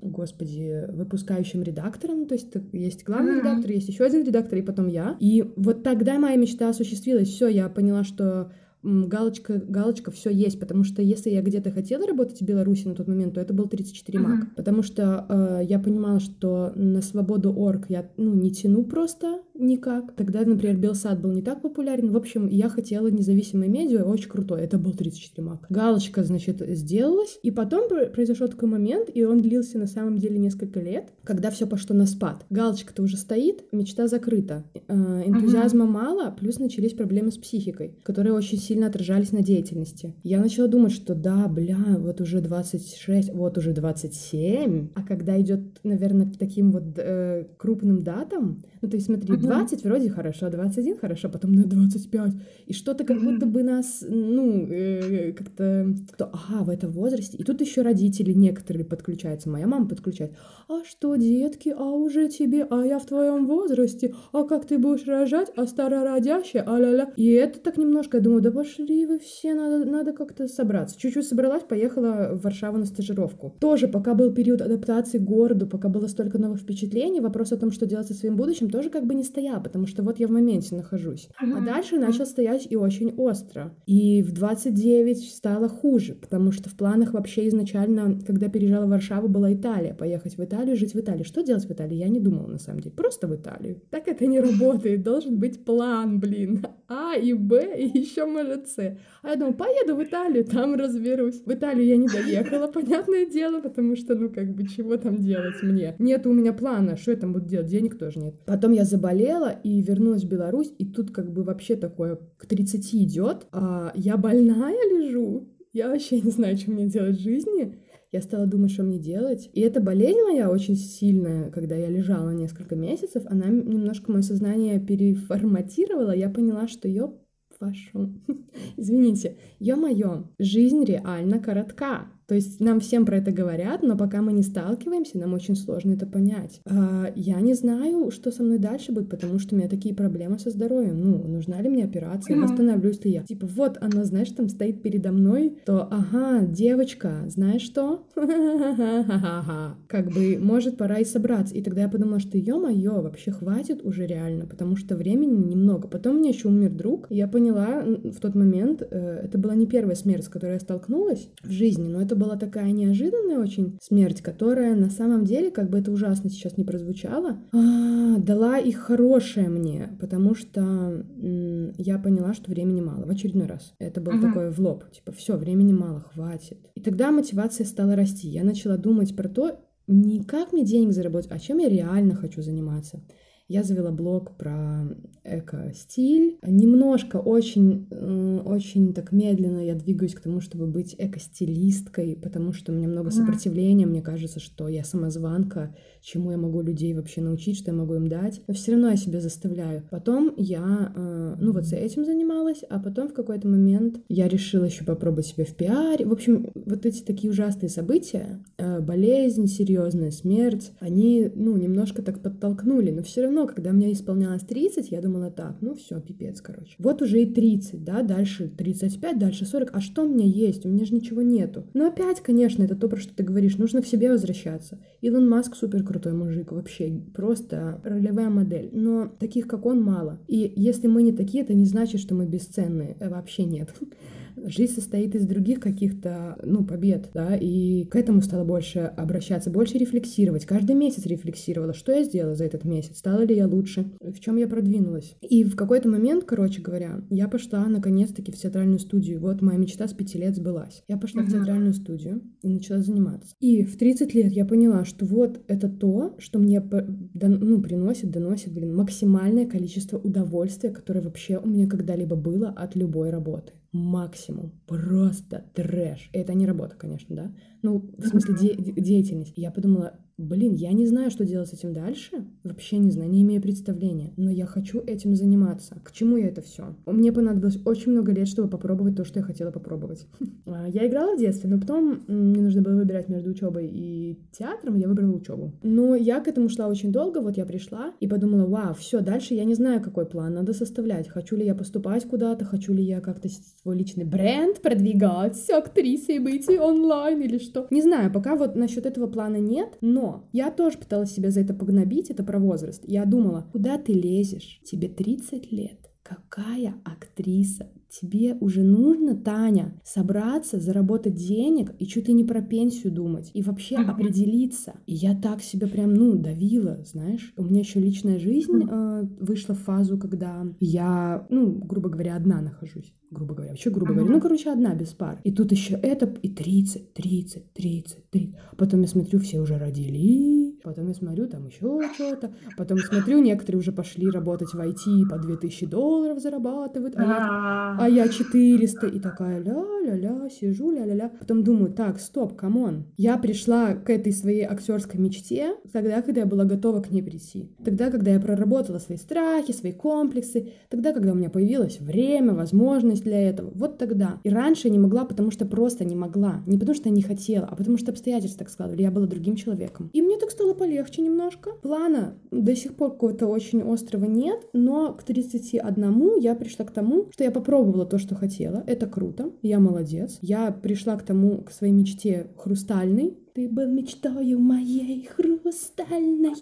выпускающим редактором. То есть есть главный редактор, есть еще один редактор, и потом я. И вот тогда моя мечта осуществилась. Все, я поняла, что галочка, все есть, потому что если я где-то хотела работать в Беларуси на тот момент, то это был 34 МАК, потому что я понимала, что на Свободу.org я не тяну просто никак. Тогда, например, Белсат был не так популярен. В общем, я хотела независимое медиа, очень крутое, это был 34 МАК. Галочка, значит, сделалась, и потом произошел такой момент, и он длился на самом деле несколько лет, когда все пошло на спад. Галочка-то уже стоит, мечта закрыта, энтузиазма мало, плюс начались проблемы с психикой, которые очень сильно отражались на деятельности. Я начала думать, что да, бля, вот уже 26, вот уже 27, а когда идет, наверное, к таким вот крупным датам, ну, то есть, смотри, 20 вроде хорошо, 21 хорошо, потом на 25, и что-то как будто бы нас, как-то, ага, в этом возрасте, и тут еще родители некоторые подключаются, моя мама подключает, а что, детки, а уже тебе, а я в твоем возрасте, а как ты будешь рожать, а старородящая, а-ля-ля, и это так немножко, я думаю, да пошли вы все, надо как-то собраться, чуть-чуть собралась, поехала в Варшаву на стажировку, тоже пока был период адаптации к городу, пока было столько новых впечатлений, вопрос о том, что делать со своим будущим, тоже как бы не стоял, потому что вот я в моменте нахожусь, а дальше начал стоять и очень остро, и в 29 стало хуже, потому что в планах вообще изначально, когда переезжала в Варшаву, была Италия, поехать в Италию, жить в Италии, что делать в Италии, я не думала на самом деле, просто в Италию, так это не работает, должен быть план, блин, А и Б, и еще МЛЦ, а я думала, поеду в Италию, там разберусь, в Италию я не доехала, понятное дело, потому что, чего там делать мне, нет у меня плана, что я там буду делать, денег тоже нет, потом я заболела и вернулась в Беларусь, и тут как бы вообще такое к 30 идет, а я больная лежу, я вообще не знаю, что мне делать в жизни. Я стала думать, что мне делать. И эта болезнь моя очень сильная, когда я лежала несколько месяцев, она немножко мое сознание переформатировала. Я поняла, что ё-моё, жизнь реально коротка. То есть нам всем про это говорят, но пока мы не сталкиваемся, нам очень сложно это понять. Я не знаю, что со мной дальше будет, потому что у меня такие проблемы со здоровьем. Нужна ли мне операция, восстановлюсь ли я? Вот она, знаешь, там стоит передо мной, то, ага, девочка, знаешь что? Как бы, может, пора и собраться. И тогда я подумала, что, ё-моё, вообще хватит уже реально, потому что времени немного. Потом у меня еще умер друг, и я поняла в тот момент, это была не первая смерть, с которой я столкнулась в жизни, но это была такая неожиданная очень смерть, которая на самом деле, как бы это ужасно сейчас не прозвучало, дала и хорошее мне, потому что я поняла, что времени мало. В очередной раз. Это было такое в лоб. Все, времени мало, хватит. И тогда мотивация стала расти. Я начала думать про то, не как мне денег заработать, а чем я реально хочу заниматься. Я завела блог про эко-стиль. Немножко, очень так медленно я двигаюсь к тому, чтобы быть эко-стилисткой, потому что у меня много сопротивления. Мне кажется, что я самозванка, чему я могу людей вообще научить, что я могу им дать. Но все равно я себя заставляю. Потом я, этим занималась, а потом в какой-то момент я решила еще попробовать себя в пиаре. В общем, вот эти такие ужасные события, болезнь, серьезная смерть, они, немножко так подтолкнули, но все равно когда мне исполнялось 30, я думала так, все, пипец, короче. Вот уже и 30, да, дальше 35, дальше 40, а что у меня есть? У меня же ничего нету. Но опять, конечно, это то, про что ты говоришь, нужно к себе возвращаться. Илон Маск супер крутой мужик, вообще просто ролевая модель, но таких, как он, мало. И если мы не такие, это не значит, что мы бесценные, вообще нет. Жизнь состоит из других каких-то, побед, да, и к этому стала больше обращаться, больше рефлексировать. Каждый месяц рефлексировала, что я сделала за этот месяц, стала ли я лучше, в чем я продвинулась. И в какой-то момент, я пошла наконец-таки в театральную студию. Вот моя мечта с 5 лет сбылась. Я пошла в театральную студию и начала заниматься. И в 30 лет я поняла, что вот это то, что мне доносит максимальное количество удовольствия, которое вообще у меня когда-либо было от любой работы. Максимум. Просто трэш. Это не работа, конечно, да? В смысле, деятельность. Я подумала, я не знаю, что делать с этим дальше. Вообще не знаю, не имею представления. Но я хочу этим заниматься. К чему я это все? Мне понадобилось очень много лет, чтобы попробовать то, что я хотела попробовать. Я играла в детстве, но потом мне нужно было выбирать между учебой и театром. Я выбрала учебу. Но я к этому шла очень долго. Вот я пришла и подумала, вау, все, дальше я не знаю, какой план надо составлять. Хочу ли я поступать куда-то? Хочу ли я как-то свой личный бренд продвигать, актрисой быть онлайн или что? Не знаю, пока вот насчет этого плана нет, но я тоже пыталась себя за это погнобить, это про возраст. Я думала, куда ты лезешь? Тебе 30 лет. Какая актриса? Тебе уже нужно, Таня, собраться, заработать денег и что-то не про пенсию думать. И вообще определиться. И я так себя прям, давила, знаешь. У меня еще личная жизнь вышла в фазу, когда я, грубо говоря, одна нахожусь. Одна без пар. И тут еще это, и 30. Потом я смотрю, все уже родили. Потом я смотрю, там еще что-то. Потом смотрю, некоторые уже пошли работать в IT, по $2000 зарабатывают. А я 400. И такая ля-ля-ля, сижу, ля-ля-ля. Потом думаю, так, стоп, камон. Я пришла к этой своей актерской мечте тогда, когда я была готова к ней прийти. Тогда, когда я проработала свои страхи, свои комплексы. Тогда, когда у меня появилось время, возможность для этого. Вот тогда. И раньше я не могла, потому что просто не могла. Не потому что я не хотела, а потому что обстоятельства так складывали. Я была другим человеком. И мне так стало полегче немножко. Плана до сих пор какого-то очень острого нет, но к 31 я пришла к тому, что я попробовала то, что хотела. Это круто. Я молодец. Я пришла к своей мечте хрустальной. Ты был мечтою моей хрустальной.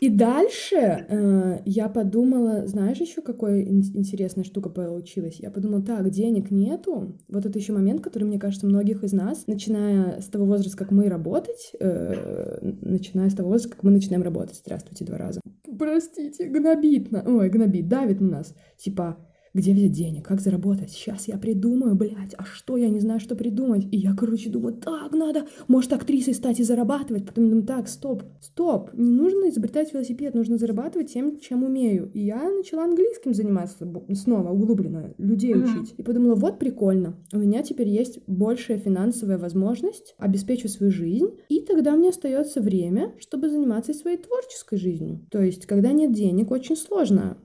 И дальше я подумала, знаешь, еще какая интересная штука получилась. Я подумала, так, денег нету. Вот это еще момент, который, мне кажется, многих из нас, начиная с того возраста, как мы начинаем работать. Здравствуйте, 2 раза. Простите, давит на нас. Типа, где взять денег, как заработать, сейчас я придумаю, а что, я не знаю, что придумать, и я, думаю, так, надо, может, актрисой стать и зарабатывать, потом думаю, так, стоп, не нужно изобретать велосипед, нужно зарабатывать тем, чем умею, и я начала английским заниматься, снова углубленно, людей учить, и подумала, вот прикольно, у меня теперь есть большая финансовая возможность, обеспечу свою жизнь, и тогда мне остается время, чтобы заниматься своей творческой жизнью, то есть, когда нет денег, очень сложно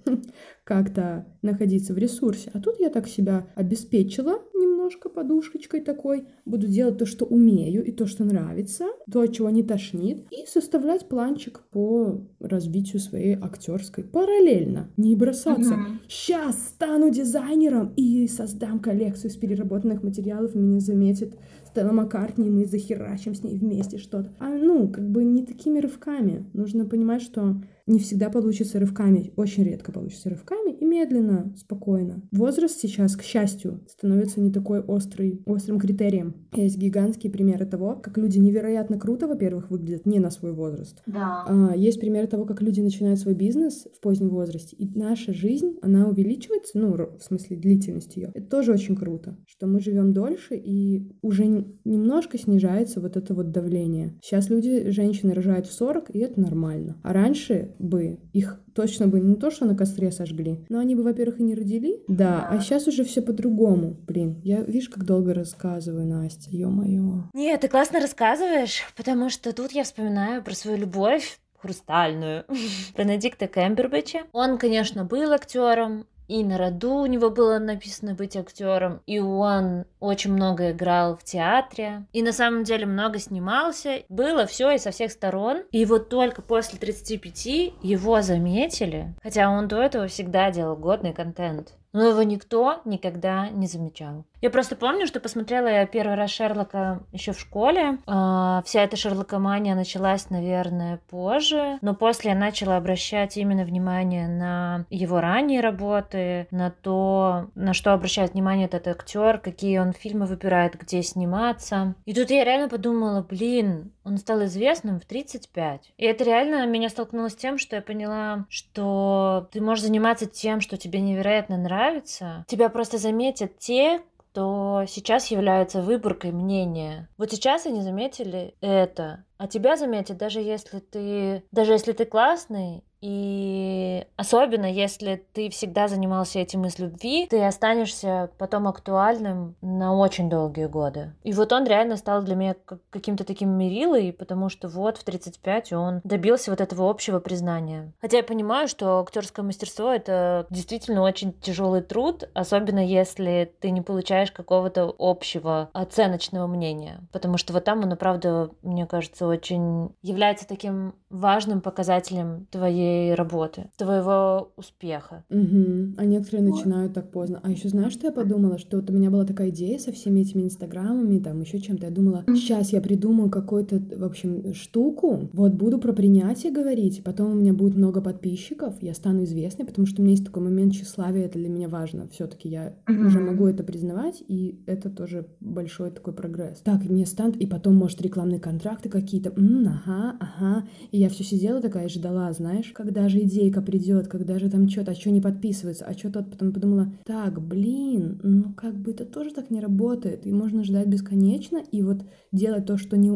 как-то находиться в ресурсе. А тут я так себя обеспечила немножко подушечкой такой. Буду делать то, что умею, и то, что нравится, то, от чего не тошнит. И составлять планчик по развитию своей актерской параллельно. Не бросаться. Сейчас стану дизайнером и создам коллекцию из переработанных материалов. Меня заметит Стелла Маккартни, и мы захерачим с ней вместе что-то. Не такими рывками. Нужно понимать, что не всегда получится рывками, очень редко получится рывками, и медленно, спокойно. Возраст сейчас, к счастью, становится не такой острым критерием. Есть гигантские примеры того, как люди невероятно круто, во-первых, выглядят не на свой возраст. Да. Есть примеры того, как люди начинают свой бизнес в позднем возрасте, и наша жизнь, она увеличивается, в смысле длительность ее. Это тоже очень круто, что мы живем дольше, и уже немножко снижается вот это вот давление. Сейчас женщины рожают в 40, и это нормально. А раньше бы их точно бы не то, что на костре сожгли, но они бы, во-первых, и не родили. Да, а сейчас уже все по-другому. Блин, я, видишь, как долго рассказываю, Настя, ё-моё. Нет, ты классно рассказываешь, потому что тут я вспоминаю про свою любовь хрустальную Бенедикта Кэмбербэтча. Он, конечно, был актером, и на роду у него было написано быть актером, и он очень много играл в театре, и на самом деле много снимался, было все и со всех сторон, и вот только после 35 его заметили, хотя он до этого всегда делал годный контент. Но его никто никогда не замечал. Я просто помню, что посмотрела я первый раз Шерлока еще в школе. Вся эта шерлокомания началась, наверное, позже. Но после я начала обращать именно внимание на его ранние работы, на то, на что обращает внимание этот актер, какие он фильмы выбирает, где сниматься. И тут я реально подумала, он стал известным в 35. И это реально меня столкнуло с тем, что я поняла, что ты можешь заниматься тем, что тебе невероятно нравится. Тебя просто заметят те, кто сейчас является выборкой мнения. Вот сейчас они заметили это. А тебя заметят, даже если ты классный, и особенно если ты всегда занимался этим из любви, ты останешься потом актуальным на очень долгие годы. И вот он реально стал для меня каким-то таким мерилой, потому что вот в 35 он добился вот этого общего признания. Хотя я понимаю, что актерское мастерство — это действительно очень тяжелый труд, особенно если ты не получаешь какого-то общего оценочного мнения. Потому что вот там он, правда, мне кажется, очень является таким важным показателем твоей твоей работы, твоего успеха. Угу. А некоторые начинают так поздно. А еще знаешь, что я подумала? Что вот у меня была такая идея со всеми этими инстаграмами, там еще чем-то. Я думала, сейчас я придумаю какую-то, в общем, штуку, вот буду про принятие говорить, потом у меня будет много подписчиков, я стану известной, потому что у меня есть такой момент тщеславия, это для меня важно. Все-таки я уже могу это признавать, и это тоже большой такой прогресс. Так, мне станут, и потом, может, рекламные контракты какие-то. Ага. И я все сидела такая и ждала, знаешь, когда же идейка придет, когда же там что-то, а что не подписывается, а что тот, потом подумала, так, блин, ну как бы это тоже так не работает, и можно ждать бесконечно, и вот делать то, что не,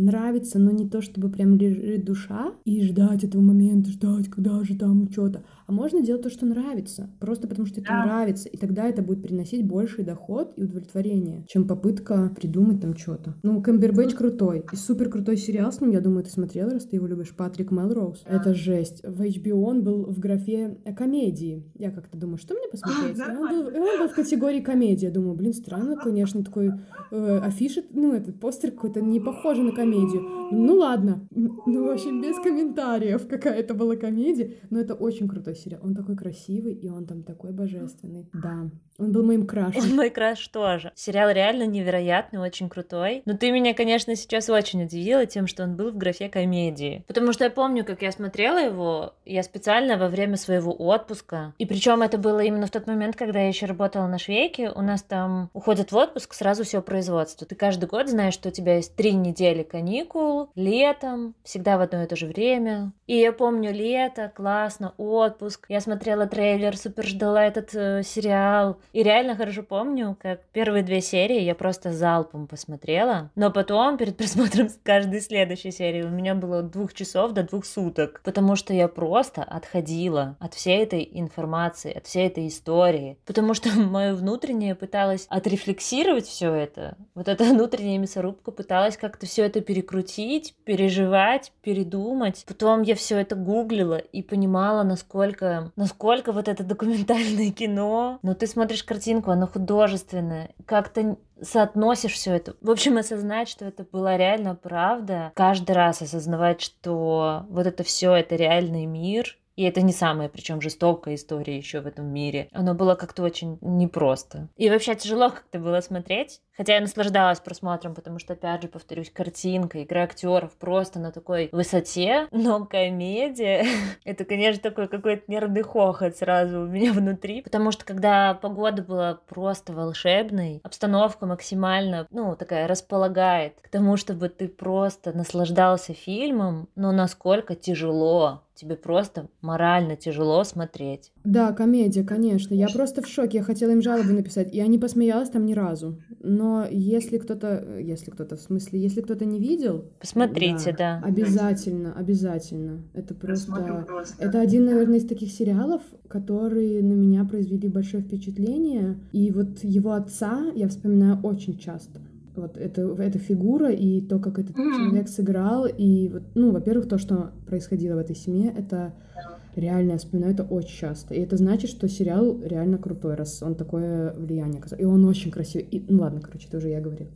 нравится, но не то, чтобы прям лежит душа, и ждать этого момента, ждать, когда же там что-то. А можно делать то, что нравится, просто потому что это нравится, и тогда это будет приносить больший доход и удовлетворение, чем попытка придумать там что-то. Ну, Кэмбербэтч крутой, и супер крутой сериал с ним, я думаю, ты смотрела, раз ты его любишь, Патрик Мелроуз. Это жесть. В HBO он был в графе комедии. Я как-то думаю, что мне посмотреть? Он был в категории комедия. Думаю, блин, странно, конечно, такой афиша, этот постер какой-то не похожий на комедию. Ну, ладно. Ну, в общем, без комментариев какая-то была комедия. Но это очень крутой сериал. Он такой красивый, и он там такой божественный. Да. Он был моим крашем. Он мой краш тоже. Сериал реально невероятный, очень крутой. Но ты меня, конечно, сейчас очень удивила тем, что он был в графе комедии. Потому что я помню, как я смотрела его, я специально во время своего отпуска. И причем это было именно в тот момент, когда я еще работала на Швейке. У нас там уходит в отпуск сразу все производство. Ты каждый год знаешь, что у тебя есть 3 недели каникул, летом, всегда в одно и то же время. И я помню лето, классно, отпуск. Я смотрела трейлер, супер ждала этот сериал. И реально хорошо помню, как первые 2 серии я просто залпом посмотрела, но потом перед просмотром каждой следующей серии у меня было от 2 часов до 2 суток, потому что я просто отходила от всей этой информации, от всей этой истории, потому что мое внутреннее пыталось отрефлексировать все это, вот эта внутренняя мясорубка пыталась как-то все это перекрутить, переживать, передумать. Потом я все это гуглила и понимала, насколько вот это документальное кино, но ты смотришь картинку, она художественная, как-то соотносишь все это. В общем, осознать, что это была реально правда, каждый раз осознавать, что вот это все, это реальный мир, и это не самая, причем жестокая история еще в этом мире. Оно было как-то очень непросто. И вообще тяжело как-то было смотреть. Хотя я наслаждалась просмотром, потому что, опять же, повторюсь, картинка, игра актеров просто на такой высоте. Но комедия, это, конечно, такой какой-то нервный хохот сразу у меня внутри. Потому что, когда погода была просто волшебной, обстановка максимально, такая располагает к тому, чтобы ты просто наслаждался фильмом, но насколько тяжело. Тебе просто морально тяжело смотреть. Да, комедия, конечно. Я просто в шоке. Я хотела им жалобы написать. Я не посмеялась там ни разу. Но если кто-то не видел... Посмотрите, да. Обязательно. Это просто... Это один, наверное, из таких сериалов, которые на меня произвели большое впечатление. И вот его отца я вспоминаю очень часто. Вот эта фигура и то, как этот человек сыграл. И, во-первых, то, что происходило в этой семье, это реально, я вспоминаю это очень часто. И это значит, что сериал реально крутой, раз он такое влияние оказал. И он очень красивый. И, это уже я говорила.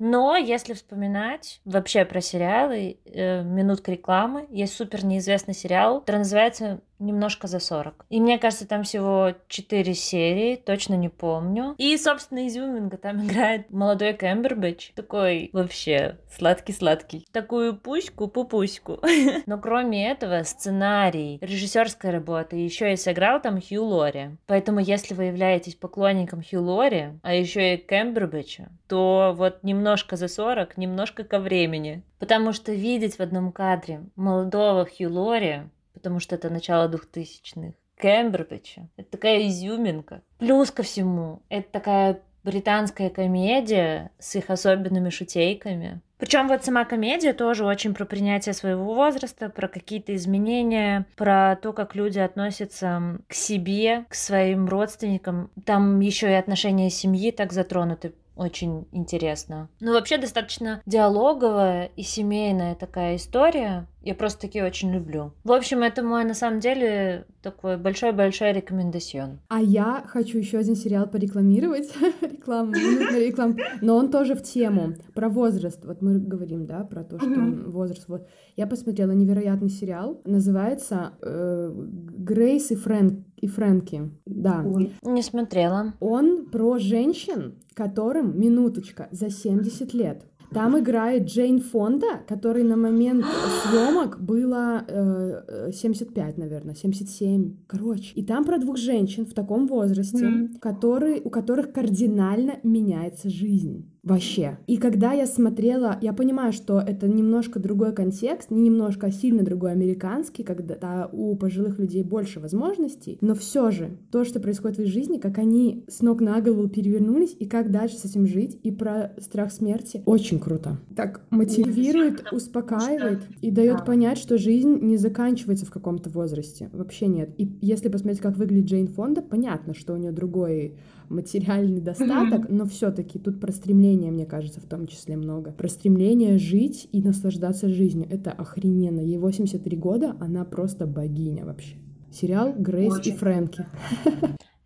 Но если вспоминать вообще про сериалы, минутка рекламы, есть супер неизвестный сериал, который называется «Немножко за 40». И мне кажется, там всего 4 серии, точно не помню. И, собственно, изюминка, там играет молодой Кэмбербэтч, такой вообще сладкий-сладкий. Такую пуську-пупуську. Но кроме этого, сценарий, режиссерская работа, еще и сыграл там Хью Лори. Поэтому, если вы являетесь поклонником Хью Лори, а еще и Кэмбербэтча, то вот «Немножко за 40», немножко ко времени. Потому что видеть в одном кадре молодого Хью Лори, потому что это начало 2000-х, Кэмбербэтча, это такая изюминка. Плюс ко всему, это такая британская комедия с их особенными шутейками. Причем вот сама комедия тоже очень про принятие своего возраста, про какие-то изменения, про то, как люди относятся к себе, к своим родственникам. Там еще и отношения семьи так затронуты. очень интересно. Ну, вообще, достаточно диалоговая и семейная такая история. Я просто такие очень люблю. В общем, это мой, на самом деле, такой большой-большой рекомендацион. А я хочу еще один сериал порекламировать. Реклама. Но он тоже в тему. Про возраст. Вот мы говорим, да, про то, что возраст. Вот. Я посмотрела невероятный сериал. Называется «Грейс и Фрэнки». Да. Не смотрела. Он про женщин, которым, минуточка, за 70 лет. Там играет Джейн Фонда, которой на момент съемок было 75, наверное, 77. Короче. И там про двух женщин в таком возрасте, у которых кардинально меняется жизнь. Вообще. И когда я смотрела, я понимаю, что это немножко другой контекст, не немножко, а сильно другой американский, когда у пожилых людей больше возможностей, но все же то, что происходит в их жизни, как они с ног на голову перевернулись, и как дальше с этим жить, и про страх смерти, очень круто. Так мотивирует, успокаивает и дает понять, что жизнь не заканчивается в каком-то возрасте. Вообще нет. И если посмотреть, как выглядит Джейн Фонда, понятно, что у нее другой материальный достаток, но все-таки тут про стремление, мне кажется, в том числе много. Про стремление жить и наслаждаться жизнью. Это охрененно. Ей 83 года, она просто богиня вообще. Сериал «Грейс и Фрэнки».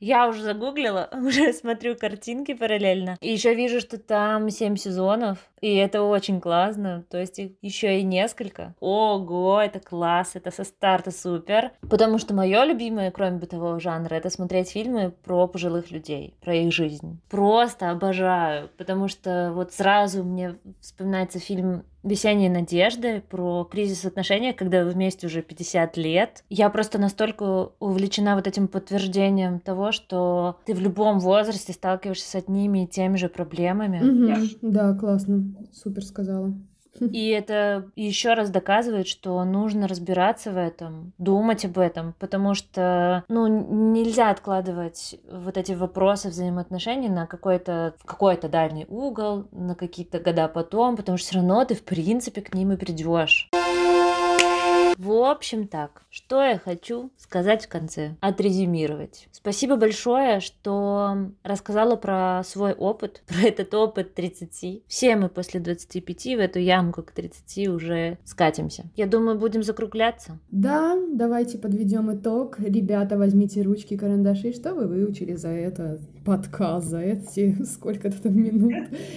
Я уже загуглила, уже смотрю картинки параллельно. И еще вижу, что там 7 сезонов. И это очень классно. То есть еще и несколько. Ого, это класс, это со старта супер. Потому что мое любимое, кроме бытового жанра, это смотреть фильмы про пожилых людей, про их жизнь. Просто обожаю. Потому что вот сразу мне вспоминается фильм «Весенние надежды» про кризис в отношениях, когда вы вместе уже 50 лет. Я просто настолько увлечена вот этим подтверждением того, что ты в любом возрасте сталкиваешься с одними и теми же проблемами. Да, классно. Супер сказала. И это еще раз доказывает, что нужно разбираться в этом, думать об этом, потому что, нельзя откладывать вот эти вопросы взаимоотношений на какой-то дальний угол, на какие-то года потом, потому что все равно ты, в принципе, к ним и придешь. В общем, так, что я хочу сказать в конце, отрезюмировать. Спасибо большое, что рассказала про свой опыт, про этот опыт 30. Все мы после 25 в эту ямку к 30 уже скатимся. Я думаю, будем закругляться. Да, давайте подведем итог. Ребята, возьмите ручки, карандаши, что вы выучили за этот подкаст, за эти сколько-то там минут.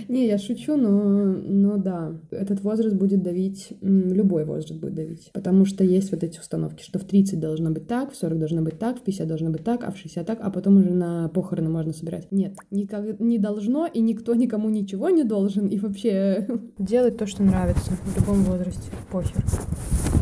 Не, я шучу, но да, этот возраст будет давить, любой возраст будет давить, потому что есть вот эти установки, что в 30 должно быть так, в 40 должно быть так, в 50 должно быть так, а в 60 так, а потом уже на похороны можно собирать. Нет, никак не должно, и никто никому ничего не должен, и вообще делать то, что нравится в любом возрасте, похер.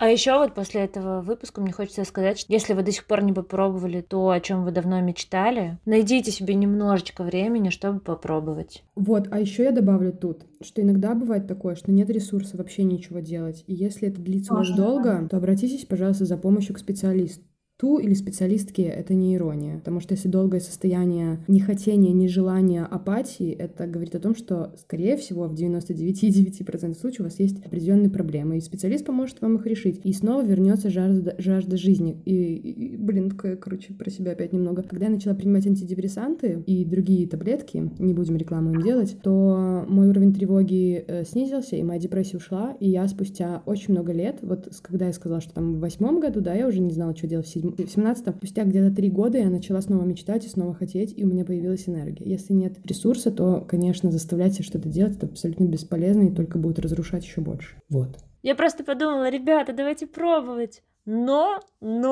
А еще вот после этого выпуска мне хочется сказать, что если вы до сих пор не попробовали то, о чем вы давно мечтали, найдите себе немножечко времени, чтобы попробовать. Вот, а еще я добавлю тут, что иногда бывает такое, что нет ресурса вообще ничего делать, и если это длится очень долго, то обратитесь, пожалуйста, за помощью к специалисту. Ту или специалистки — это не ирония, потому что если долгое состояние нехотения, нежелания, апатии, это говорит о том, что, скорее всего, в 99,9% случаев у вас есть определенные проблемы, и специалист поможет вам их решить, и снова вернется жажда жизни. И про себя опять немного. Когда я начала принимать антидепрессанты и другие таблетки, не будем рекламу им делать, то мой уровень тревоги снизился, и моя депрессия ушла, и я спустя очень много лет, вот когда я сказала, что там в 2008 году, да, я уже не знала, что делать в 17-м, спустя где-то 3 года я начала снова мечтать и снова хотеть, и у меня появилась энергия. Если нет ресурса, то, конечно, заставлять себя что-то делать — это абсолютно бесполезно и только будет разрушать еще больше. Вот. Я просто подумала, ребята, давайте пробовать. Но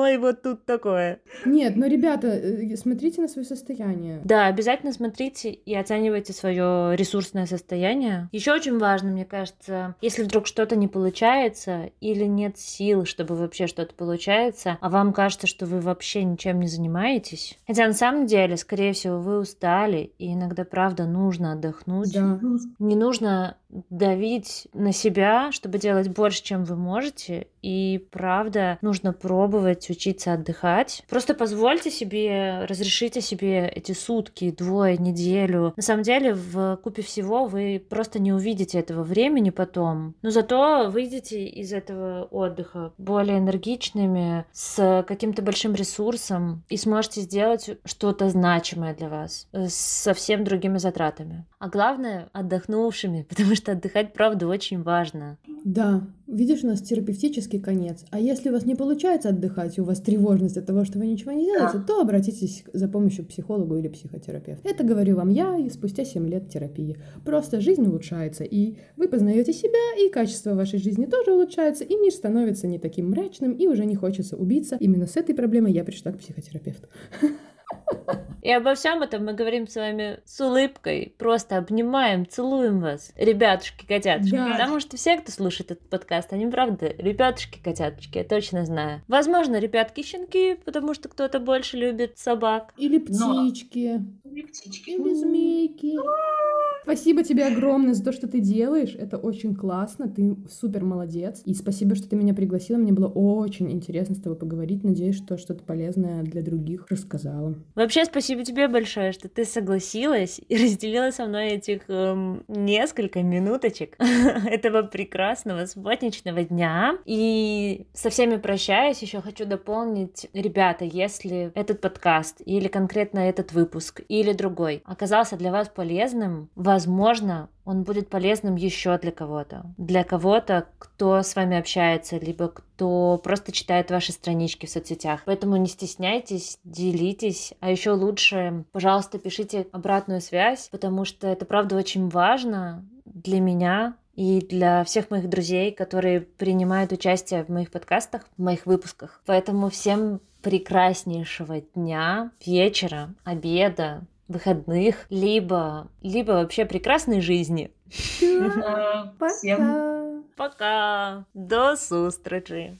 и вот тут такое. Нет, ребята, смотрите на свое состояние. Да, обязательно смотрите и оценивайте свое ресурсное состояние. Еще очень важно, мне кажется, если вдруг что-то не получается или нет сил, чтобы вообще что-то получается, а вам кажется, что вы вообще ничем не занимаетесь. Хотя на самом деле, скорее всего, вы устали, и иногда, правда, нужно отдохнуть. Да. Не нужно давить на себя, чтобы делать больше, чем вы можете, и правда нужно пробовать учиться отдыхать. Просто позвольте себе, разрешите себе эти сутки, 2, неделю. На самом деле, в купе всего вы просто не увидите этого времени потом, но зато выйдете из этого отдыха более энергичными, с каким-то большим ресурсом, и сможете сделать что-то значимое для вас, с совсем другими затратами. а главное, отдохнувшими, потому что отдыхать, правда, очень важно. Да, видишь, у нас терапевтический конец. А если у вас не получается отдыхать, и у вас тревожность от того, что вы ничего не делаете, то обратитесь за помощью к психологу или психотерапевту. Это говорю вам я и спустя 7 лет терапии. Просто жизнь улучшается, и вы познаете себя, и качество вашей жизни тоже улучшается, и мир становится не таким мрачным, и уже не хочется убиться. Именно с этой проблемой я пришла к психотерапевту. И обо всем этом мы говорим с вами с улыбкой, просто обнимаем, целуем вас, ребятушки, котятушки, да. Потому что все, кто слушает этот подкаст, они правда ребятушки, котятушки, я точно знаю. Возможно, ребятки, щенки, потому что кто-то больше любит собак. Или птички. Или птички. Или змейки. Спасибо тебе огромное за то, что ты делаешь, это очень классно, ты супер молодец, и спасибо, что ты меня пригласила, мне было очень интересно с тобой поговорить, надеюсь, что что-то полезное для других рассказала. Вообще, спасибо тебе большое, что ты согласилась и разделила со мной этих несколько минуточек этого прекрасного субботничного дня, и со всеми прощаюсь, еще хочу дополнить, ребята, если этот подкаст или конкретно этот выпуск или другой оказался для вас полезным, возможно, он будет полезным еще для кого-то, кто с вами общается, либо кто просто читает ваши странички в соцсетях. Поэтому не стесняйтесь, делитесь, а еще лучше, пожалуйста, пишите обратную связь, потому что это, правда, очень важно для меня и для всех моих друзей, которые принимают участие в моих подкастах, в моих выпусках. Поэтому всем прекраснейшего дня, вечера, обеда, выходных, либо вообще прекрасной жизни. Всем пока. До сустрэчы.